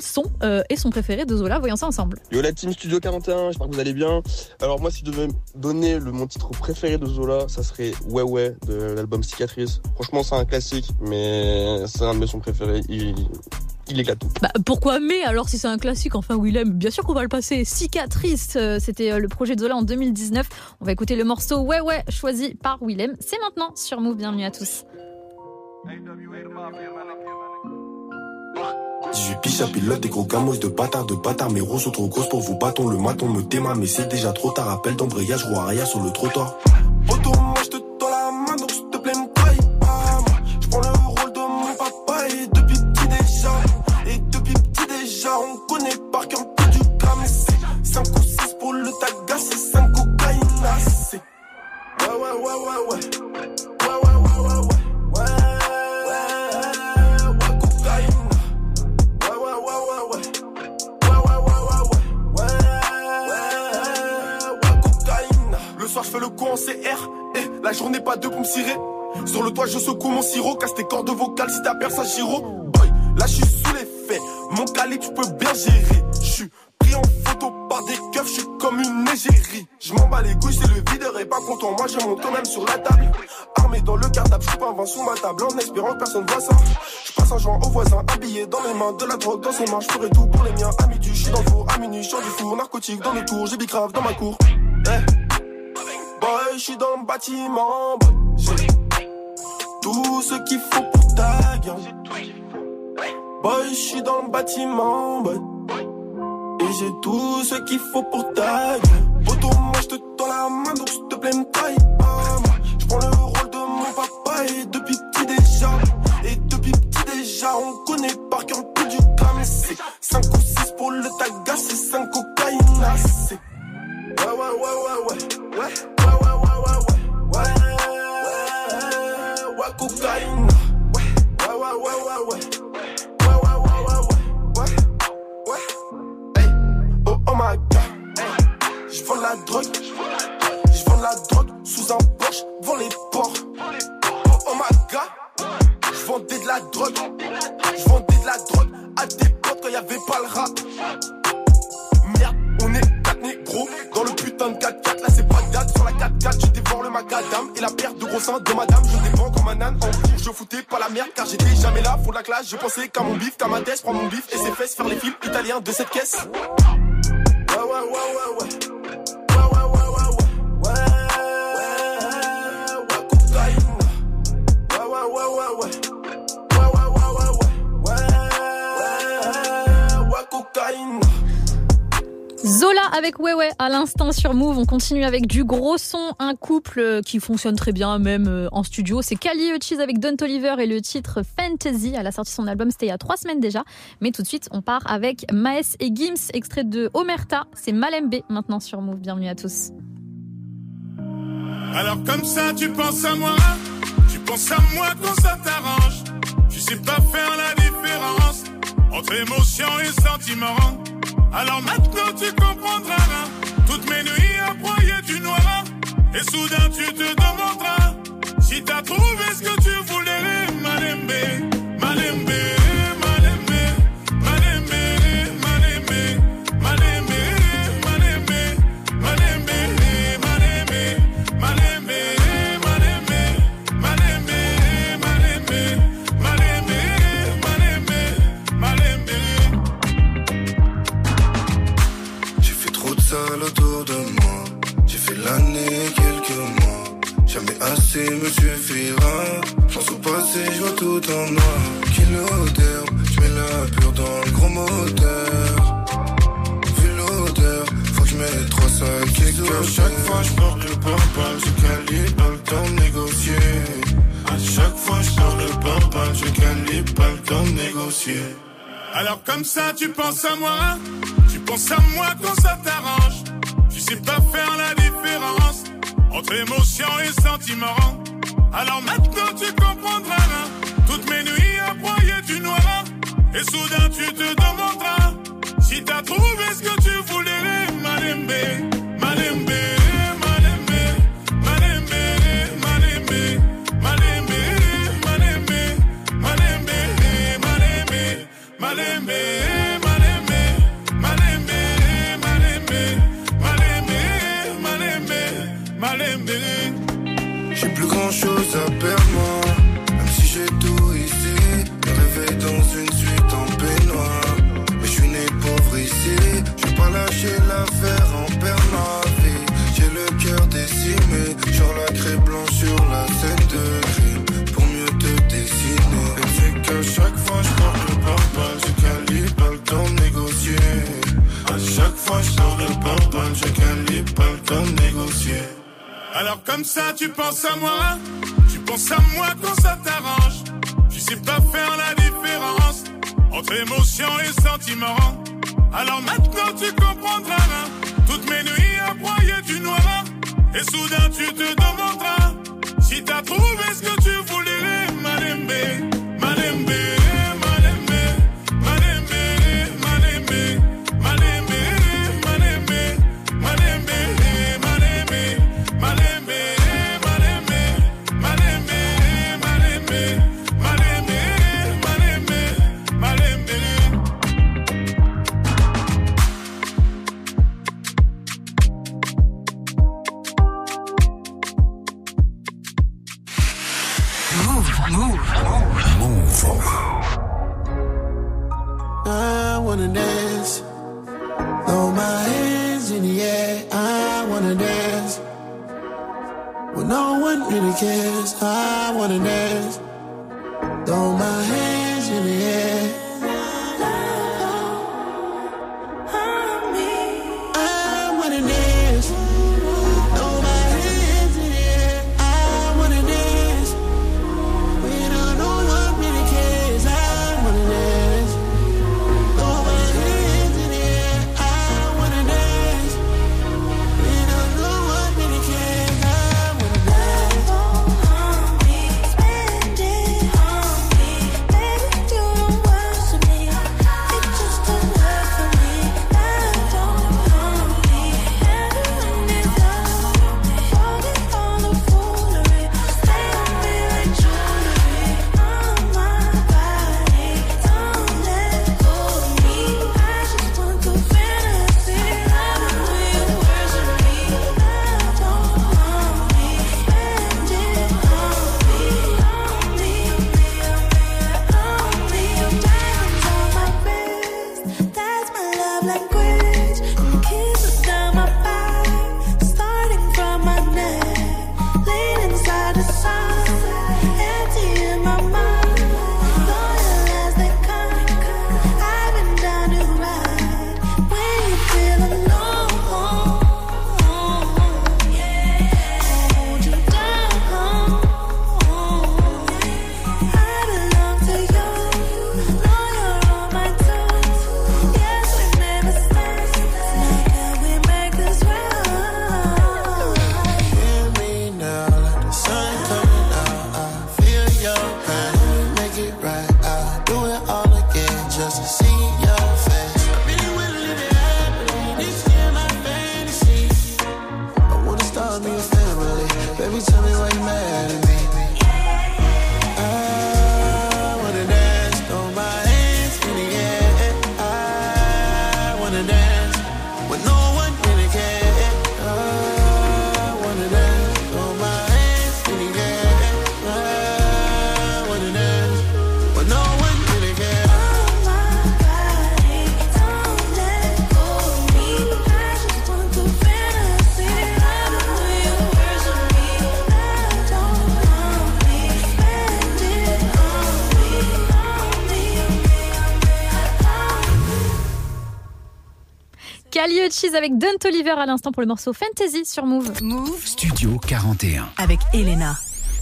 son est son préféré de Zola? Voyons ça ensemble. Yo la team Studio 41, j'espère que vous allez bien. Alors moi, si je devais donner mon titre préféré de Zola, ça serait Ouais Ouais de l'album Cicatrice. Franchement, c'est un classique, mais c'est un de mes sons préférés. Il éclate tout. Bah, pourquoi mais alors si c'est un classique? Enfin Willem, bien sûr qu'on va le passer. Cicatrice, c'était le projet de Zola en 2019. On va écouter le morceau Ouais Ouais choisi par Willem. C'est maintenant sur Move, bienvenue à tous. Si je piche à pilote des gros gamos de bâtards, mes roues sont trop grosses pour vous bâtons. Le maton me déma, mais c'est déjà trop tard. Appel d'embrayage, roue arrière sur le trottoir. Auto, moi je te tends la main, donc s'il te plaît, me trahis pas. Je prends le rôle de mon papa et depuis petit déjà. Et depuis petit déjà, on connaît par cœur un peu du gramme. C'est 5 ou 6 pour le taga, c'est 5 cocaïne. C'est ouais, ouais, ouais, ouais, ouais. Je fais le con en CR, et la journée pas de pour me cirer. Sur le toit je secoue mon sirop, casse tes cordes vocales si t'appelles ça giro. Boy, là je suis sous les faits, mon calibre tu peux bien gérer. Je suis pris en photo par des keufs, je suis comme une égérie. Je m'en bats les couilles, c'est le videur et pas content. Moi je monte quand même sur la table, armé dans le cartable. Je suis pas un vent sous ma table en espérant que personne voit ça. Je passe un joint au voisin, habillé dans les mains, de la drogue dans ses mains. Je ferai tout pour les miens, à midi je suis dans le four, à minuit je sors du four. Narcotique dans les tours, j'ai bicrave dans ma cour. Boy, j'suis dans le bâtiment, boy. J'ai tout ce qu'il faut pour ta gueule. Boy, j'suis dans le bâtiment, boy. Et j'ai tout ce qu'il faut pour ta gueule. Autour, moi j'te tends la main, donc s'il te plaît, me taille pas. J'prends le rôle de mon papa et depuis petit déjà. Et depuis petit déjà, on connaît par cœur le prix du gramme. C'est 5 ou 6 pour le taga, c'est 5 cocaïne. C'est ouais, ouais, ouais, ouais, ouais, ouais, ouais, ouais, ouais, ouais, ouais, ouais, cocaïne, ouais, ouais, ouais, ouais, ouais, ouais, ouais, ouais, ouais, hey, oh, oh my god, j'vends la drogue, sous un Porsche, devant les ports, oh, oh my god, j'vendais de la drogue, à des potes quand y'avait pas le rap, merde, on est négro, dans le putain de 4x4, là c'est pas date. Sur la 4x4, je dévore le macadam et la perte de gros seins de madame. Je dépends comme un âne en cours, je foutais pas la merde car j'étais jamais là pour la classe. Je pensais qu'à mon bif, qu'à ma thèse, prends mon bif et ses fesses, faire les films italiens de cette caisse. Ouais, ouais, ouais, ouais, ouais. Zola avec Ouais Ouais à l'instant sur Move. On continue avec du gros son, un couple qui fonctionne très bien même en studio. C'est Kali et Uchis avec Don Toliver et le titre Fantasy. Elle a sorti son album, c'était il y a 3 semaines déjà. Mais tout de suite, on part avec Maes et Gims, extrait de Omerta. C'est Malembe maintenant sur Move. Bienvenue à tous. Alors comme ça tu penses à moi, tu penses à moi quand ça t'arrange. Tu sais pas faire la différence entre émotion et sentiment. Alors maintenant tu comprendras, toutes mes nuits à broyer du noir. Et soudain tu te demanderas si t'as trouvé ce que tu voulais. Malembe, malembe. Assez me suffira, pense au passé, je vois tout en noir. Kilodeur, je mets la pure dans le gros moteur. Vu l'odeur, faut que je mette 3 sacs. Qu'est-ce que chaque fois je porte le pare-balles, je calibre pas le temps de négocier. À chaque fois je porte le pare-balles, je calibre pas le temps de négocier. Alors comme ça tu penses à moi, tu penses à moi quand ça t'arrange. Tu sais pas faire la différence entre émotion et sentiment. Alors maintenant tu comprendras, toutes mes nuits à broyer du noir. Et soudain tu te demanderas si t'as trouvé ce que tu voulais. Malembe, malembe. J'ai plus grand chose à perdre moi, même si j'ai tout ici. Rêvé dans une suite en peignoir, mais je suis né pauvre ici. Je vais pas lâcher l'affaire en perdre ma vie. J'ai le cœur décimé, genre la craie blanche sur la scène de crime, pour mieux te dessiner. Et c'est qu'à chaque fois je porte le pare-balles, je calibre pas le temps de négocier. À chaque fois je sors le pare-balles, je calibre pas le temps de négocier. Alors comme ça tu penses à moi, tu penses à moi quand ça t'arrange. Tu sais pas faire la différence entre émotion et sentiment. Alors maintenant tu comprendras, toutes mes nuits à broyer du noir. Et soudain tu te demanderas si t'as trouvé ce que tu voulais. Malembe, malembe. I wanna dance, throw my hands in the air. I wanna dance, when no one really cares. I wanna dance, throw my hands in the air. I wanna dance, throw my hands in the air. I wanna dance, when no one really cares. I wanna dance. Cali Cheese avec Don Toliver à l'instant pour le morceau Fantasy sur Move. Move Studio 41 avec Elena.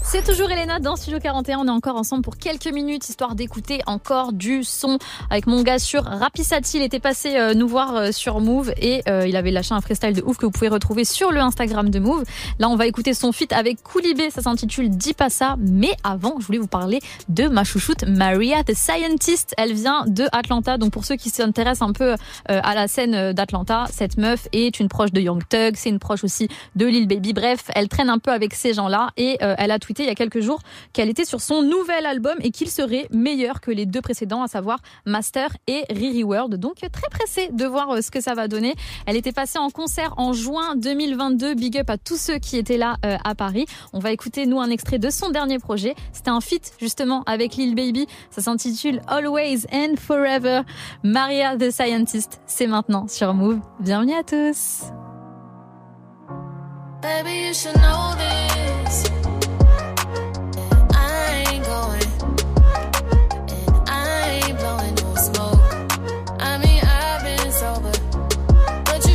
C'est toujours Elena dans Studio 41, on est encore ensemble pour quelques minutes, histoire d'écouter encore du son avec mon gars sur Rapisati. Il était passé nous voir sur Move et il avait lâché un freestyle de ouf que vous pouvez retrouver sur le Instagram de Move. Là on va écouter son feat avec Koulibé, ça s'intitule Dis pas ça, mais avant je voulais vous parler de ma chouchoute Maria the Scientist. Elle vient de Atlanta, donc pour ceux qui s'intéressent un peu à la scène d'Atlanta, cette meuf est une proche de Young Thug, c'est une proche aussi de Lil Baby, bref elle traîne un peu avec ces gens là et elle a tweeté il y a quelques jours qu'elle était sur son nouvel album et qu'il serait meilleur que les deux précédents, à savoir Master et Riri World. Donc très pressée de voir ce que ça va donner. Elle était passée en concert en juin 2022. Big up à tous ceux qui étaient là à Paris. On va écouter nous un extrait de son dernier projet. C'était un feat justement avec Lil Baby. Ça s'intitule Always and Forever. Maria the Scientist, c'est maintenant sur Move. Bienvenue à tous. Baby, you should know this.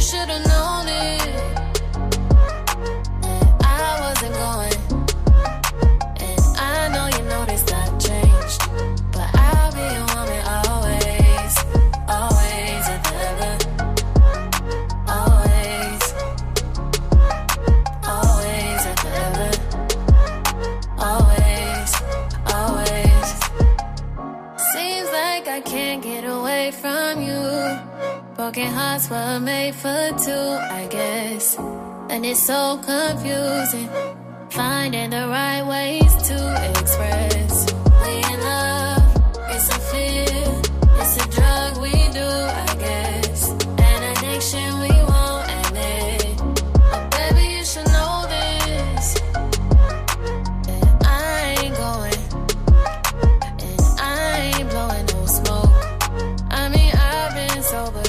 Should've known it, and I wasn't going, and I know you noticed I changed, but I'll be your woman always, always and ever, always, always and ever, always, always. Seems like I can't get away from you. Broken hearts were made for two, I guess. And it's so confusing, finding the right ways to express. We in love, it's a fear, it's a drug we do, I guess. An addiction we won't admit. But baby, you should know this, that I ain't going, and I ain't blowing no smoke. I mean, I've been sober.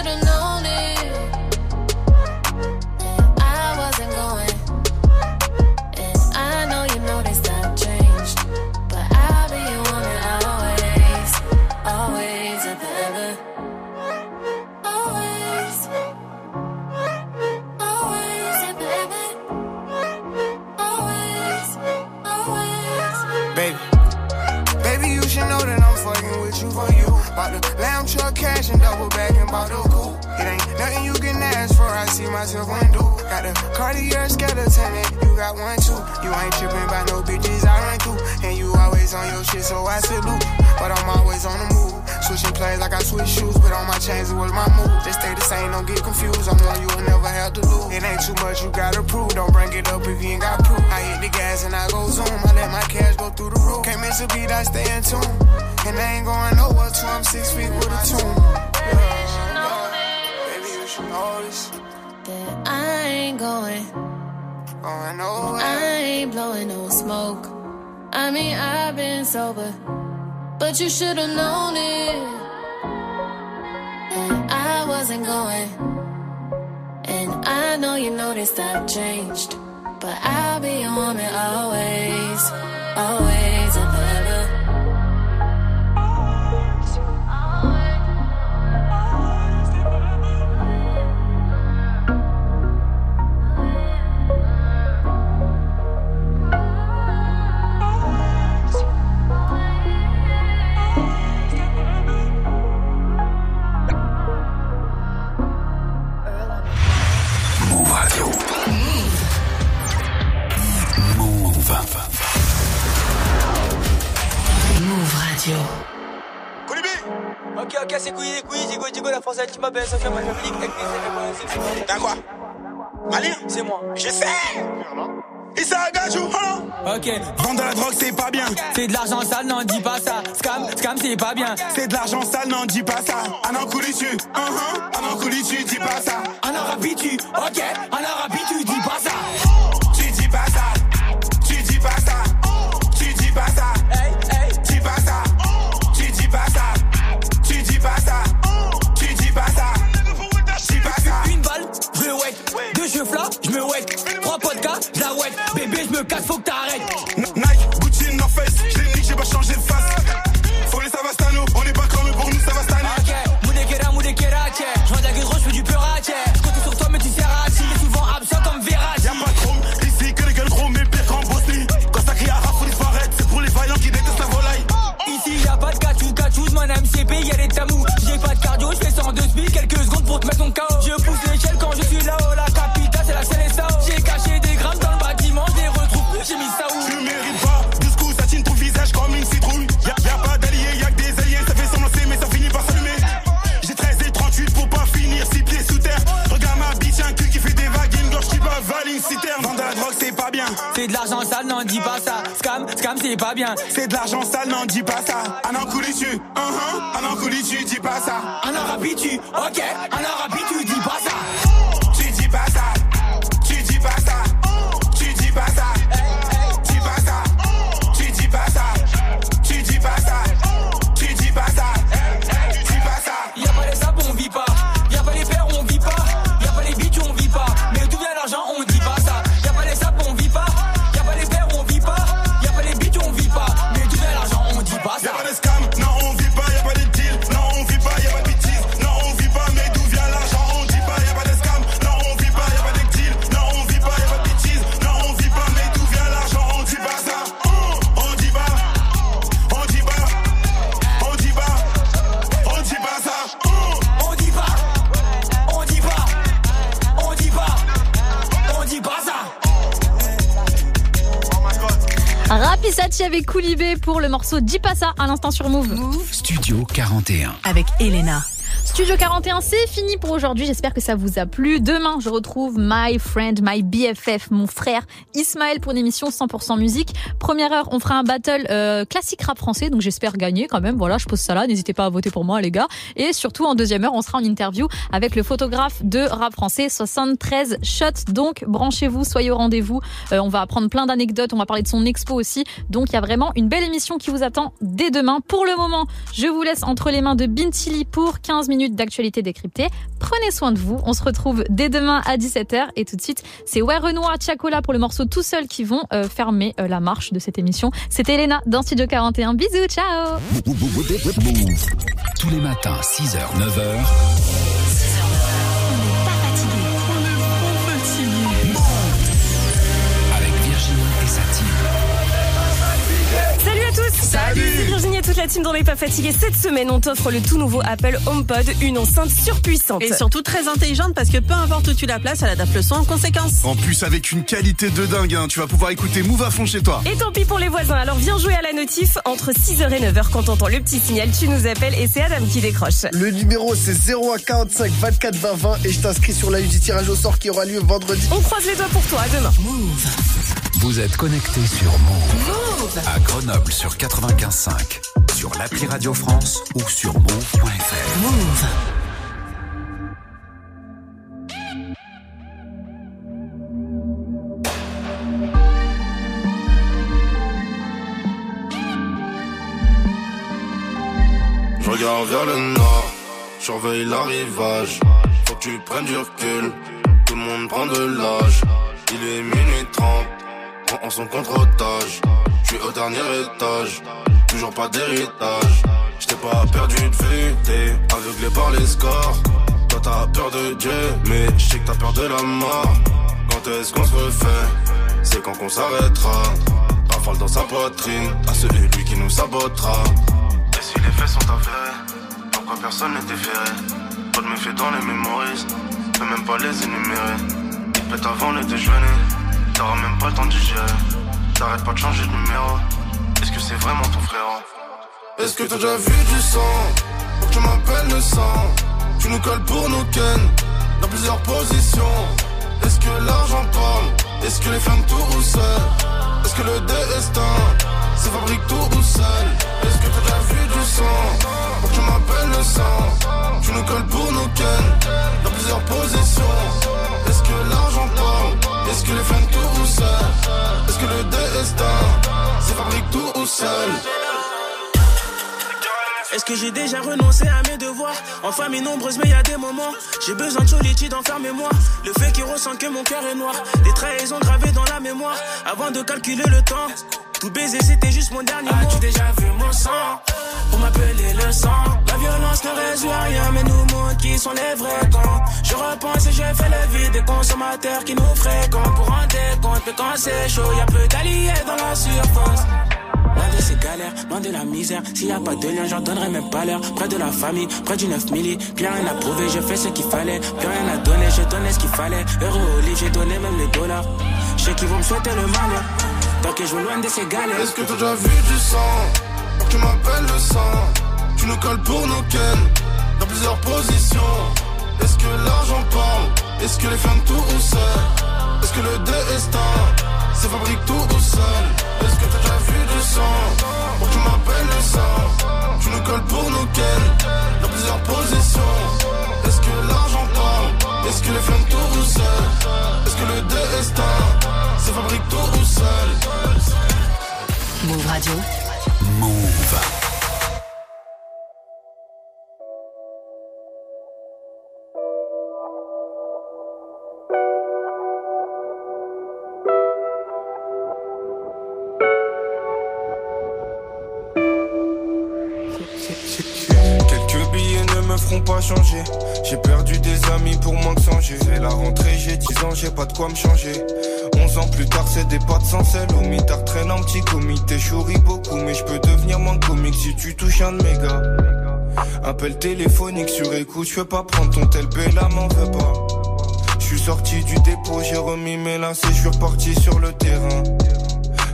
Should've known it, and I wasn't going, and I know you noticed I've changed, but I'll be your woman always, always and ever, always, always and ever, always, always. Baby, you should know that I'm fucking with you for you. Bought the lamb truck cash and double back and bought a coupe. It ain't nothing you can ask for, I see myself undo. Got a Cartier skeleton and you got one too. You ain't tripping by no bitches I run through. And you always on your shit, so I salute. But I'm always on the move, switching plays like I switch shoes. But on my chains, it was my move. Just stay the same, don't get confused. I'm on you, will never have to lose. It ain't too much, you gotta prove. Don't bring it up if you ain't got proof. I hit the gas and I go zoom. I let my cash go through the roof. Can't miss a beat, I stay in tune. And I ain't going nowhere till I'm 6 feet with a tune. Yeah. Baby, you should know this. That I ain't going nowhere. I ain't blowing no smoke. I mean, I've been sober. But you should've known it, and I wasn't going, and I know you noticed I've changed, but I'll be your woman always, always and ever. Ok, c'est couillé, c'est quoi la française qui m'appelle, ça fait ma famille, c'est t'as quoi? Malin? C'est moi. Je sais! Et ça engage ou pas? Ok. Vendre la drogue, c'est pas bien. C'est de l'argent sale, n'en dis pas ça. Scam, c'est pas bien. C'est de l'argent sale, n'en dis pas ça. Un an couli tu, un an couli tu, dis pas ça. Un an rapide tu, ok, un an rapide tu, dis pas ça. Tu dis pas ça, tu dis pas ça, tu dis pas ça. Je me wet, 3 podcasts, je la wet. Bébé, je me casse, faut que t'arrêtes. Nike, Gucci, North Face, je l'ai nique, j'ai pas changé de face. Faut les Savastano, on est pas comme pour nous, Savastano. Ok, Moudekera, check. Je vois de la elle est déjà mou. J'ai pas de cardio, je fais 102 spi, quelques secondes pour te mettre en KO. Je pousse l'échelle quand je suis là-haut, la capitale c'est la scène et ça. J'ai caché des grammes dans le bâtiment, je les retrouve plus, j'ai mis ça où. Tu mérites pas, du coup ça tine ton visage comme une citrouille. Y'a pas d'alliés, y'a que des alliés, ça fait semblancer mais ça finit par s'allumer. J'ai 13 et 38 pour pas finir, 6 pieds sous terre. Regarde ma bitch, un cul qui fait des vagues, une gorge qui bat valine citerne. Vendre la drogue c'est pas bien, c'est de l'argent sale, n'en dis pas ça. Scam c'est pas bien, c'est de l'argent sale, n'en dis pas ça. Un an couli tu, un an couli tu, dis pas ça. Un an rapide tu, ok, un an rapide tu, dis pas ça. Tu dis pas ça, tu dis pas ça, tu dis pas ça, tu dis pas ça, tu dis pas ça, tu dis pas ça, tu dis pas ça, tu dis pas ça. Y'a pas les sables on vit pas, y'a pas les pères on vit pas, y'a pas les bitches on vit pas, mais d'où vient l'argent on dit pas ça. Y'a pas les sables on vit pas, y'a pas les pères on vit pas, y'a pas les bitches on vit pas, mais d'où vient l'argent on dit pas ça. Rapisati avec Koulibé pour le morceau Dis pas ça à l'instant sur Move. Studio 41 avec Elena. Studio 41, c'est fini pour aujourd'hui. J'espère que ça vous a plu. Demain, je retrouve my friend, my BFF, mon frère Ismaël pour une émission 100% musique. Première heure, on fera un battle classique rap français. Donc j'espère gagner quand même. Voilà, je pose ça là. N'hésitez pas à voter pour moi, les gars. Et surtout, en deuxième heure, on sera en interview avec le photographe de rap français 73 Shots. Donc branchez-vous, soyez au rendez-vous. On va apprendre plein d'anecdotes. On va parler de son expo aussi. Donc il y a vraiment une belle émission qui vous attend dès demain. Pour le moment, je vous laisse entre les mains de Bintili pour 15 minutes d'actualité décryptée. Prenez soin de vous. On se retrouve dès demain à 17h. Et tout de suite, c'est Ouais Renoir, Chacola pour le morceau Tout Seul qui vont fermer la marche de cette émission. C'était Elena dans Studio 41. Bisous, ciao. Tous les matins, 6h, 9h. On n'est pas fatigué. On est pas fatigué. Bon. Avec Virginie et sa team. Salut à tous. Salut. C'est Virginie et toute la team dont on n'est pas fatigué. Cette semaine, on t'offre le tout nouveau Apple HomePod, une enceinte surpuissante. Et surtout très intelligente parce que peu importe où tu la places, elle adapte le son en conséquence. En plus, avec une qualité de dingue, hein, tu vas pouvoir écouter Move à fond chez toi. Et tant pis pour les voisins, alors viens jouer à la notif. Entre 6h et 9h, quand t'entends le petit signal, tu nous appelles et c'est Adam qui décroche. Le numéro, c'est 0145 24 20 20 et je t'inscris sur la liste du tirage au sort qui aura lieu vendredi. On croise les doigts pour toi, à demain. Move. Vous êtes connectés sur Move. À Grenoble sur 95.5, sur l'appli Radio France ou sur move.fr. Move. Je regarde vers le nord, surveille l'arrivage. Faut que tu prennes du recul, tout le monde prend de l'âge. Il est minuit 30, on s'en contre-otage. Je suis au dernier étage, toujours pas d'héritage. J't'ai pas perdu de vue, t'es aveuglé par les scores. Toi t'as peur de Dieu, mais j'sais que t'as peur de la mort. Quand est-ce qu'on se refait, c'est quand qu'on s'arrêtera. Rafale dans sa poitrine, à celui lui qui nous sabotera. Et si les faits sont avérés, pourquoi personne n'est déféré? Pas de méfaits dans les mémoristes, peux même pas les énumérer. Ils pètent avant le déjeuner, t'auras même pas le temps de digérer. T'arrêtes pas de changer de numéro. Est-ce que c'est vraiment ton frère? Est-ce que t'as déjà vu du sang? Faut que tu m'appelles le sang. Tu nous colles pour nos ken, dans plusieurs positions. Est-ce que l'argent parle? Est-ce que les femmes tout rousselles? Est-ce que le destin se fabrique tout ou seul? Est-ce que t'as déjà vu du sang? Faut que tu m'appelles le sang. Tu nous colles pour nos ken, dans plusieurs positions. Est-ce que l'argent parle? Est-ce que les femmes tout ou seul? Est-ce que le destin se fabrique tout ou seul? Est-ce que j'ai déjà renoncé à mes devoirs? En famille nombreuse mais y'a des moments, j'ai besoin de solitude, enfermez-moi. Le fait qu'ils ressentent que mon cœur est noir, des trahisons gravées dans la mémoire, avant de calculer le temps. Tout baiser c'était juste mon dernier mot. As-tu déjà vu mon sang? Pour m'appeler le sang. La violence ne résout rien, mais nous montre qui sont les vrais cons. Je repense et je fais le vide des consommateurs qui nous fréquentent. Pour rendre compte que quand c'est chaud, y'a peu d'alliés dans la surface. Loin de ces galères, loin de la misère. S'il y a pas de lien, j'en donnerai même pas l'heure. Près de la famille, près du 9 milli. Plus rien à prouver, je fais ce qu'il fallait. Plus rien à donner, je donnais ce qu'il fallait. Euro au livre, j'ai donné même les dollars. Je sais qu'ils vont me souhaiter le malheur. Tant que je veux loin de ces galères. Est-ce que t'as déjà vu du sang? Tu m'appelles le sang. Tu nous colles pour nos ken. Dans plusieurs positions. Est-ce que l'argent parle? Est-ce que les femmes tout ou seules? Est-ce que le destin se fabrique tout ou seul? Est-ce que t'as déjà vu du sang? Pour que tu m'appelles le sang. Tu nous colles pour nos ken. Dans plusieurs positions. Est-ce que l'argent parle? Est-ce que les femmes tout ou seules? Est-ce que le destin se fabrique tout ou seul? Move Radio. Move. Pas changer. J'ai perdu des amis pour moins que 100 G. C'est la rentrée, j'ai 10 ans, j'ai pas de quoi me changer. 11 ans plus tard, c'est des pattes sans sel. Au mitard traîne un petit comité, chouris beaucoup. Mais je peux devenir moins comique si tu touches un de mes gars. Appel téléphonique sur écoute, je peux pas prendre ton tel Bella, m'en veux pas. Je suis sorti du dépôt, j'ai remis mes lacets, je suis reparti sur le terrain.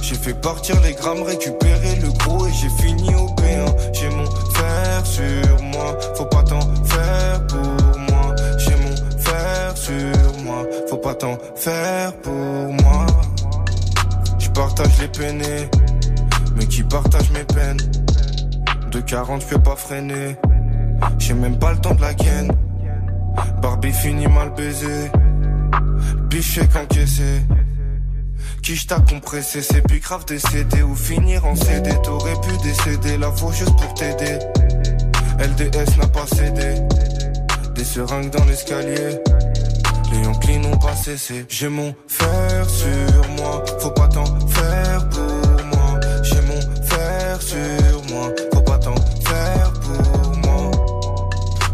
J'ai fait partir les grammes, récupérer le gros et j'ai fini au B1. J'ai mon fer sur moi, faut pas t'en faire pour moi. J'ai mon fer sur moi, faut pas t'en faire pour moi. Je partage les peinés, mais qui partage mes peines. De 40 je peux pas freiner, j'ai même pas le temps de la gaine. Barbie finit mal baisé, biche qu'encaissé. Qui j't'a compressé, c'est plus grave décéder ou finir en CD. T'aurais pu décéder, la faucheuse pour t'aider. LDS n'a pas cédé. Des seringues dans l'escalier, les Yankees n'ont pas cessé. J'ai mon fer sur moi, faut pas t'en faire pour moi. J'ai mon fer sur moi, faut pas t'en faire pour moi.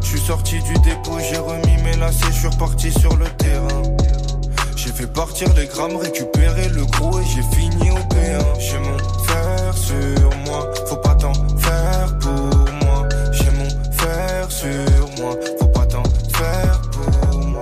J'suis sorti du dépôt, j'ai remis mes lacets, j'suis reparti sur le terrain. J'ai fait partir les grammes, récupérer le gros et j'ai fini au B1. J'ai mon fer sur moi, faut pas t'en faire pour moi. J'ai mon fer sur moi, faut pas t'en faire pour moi.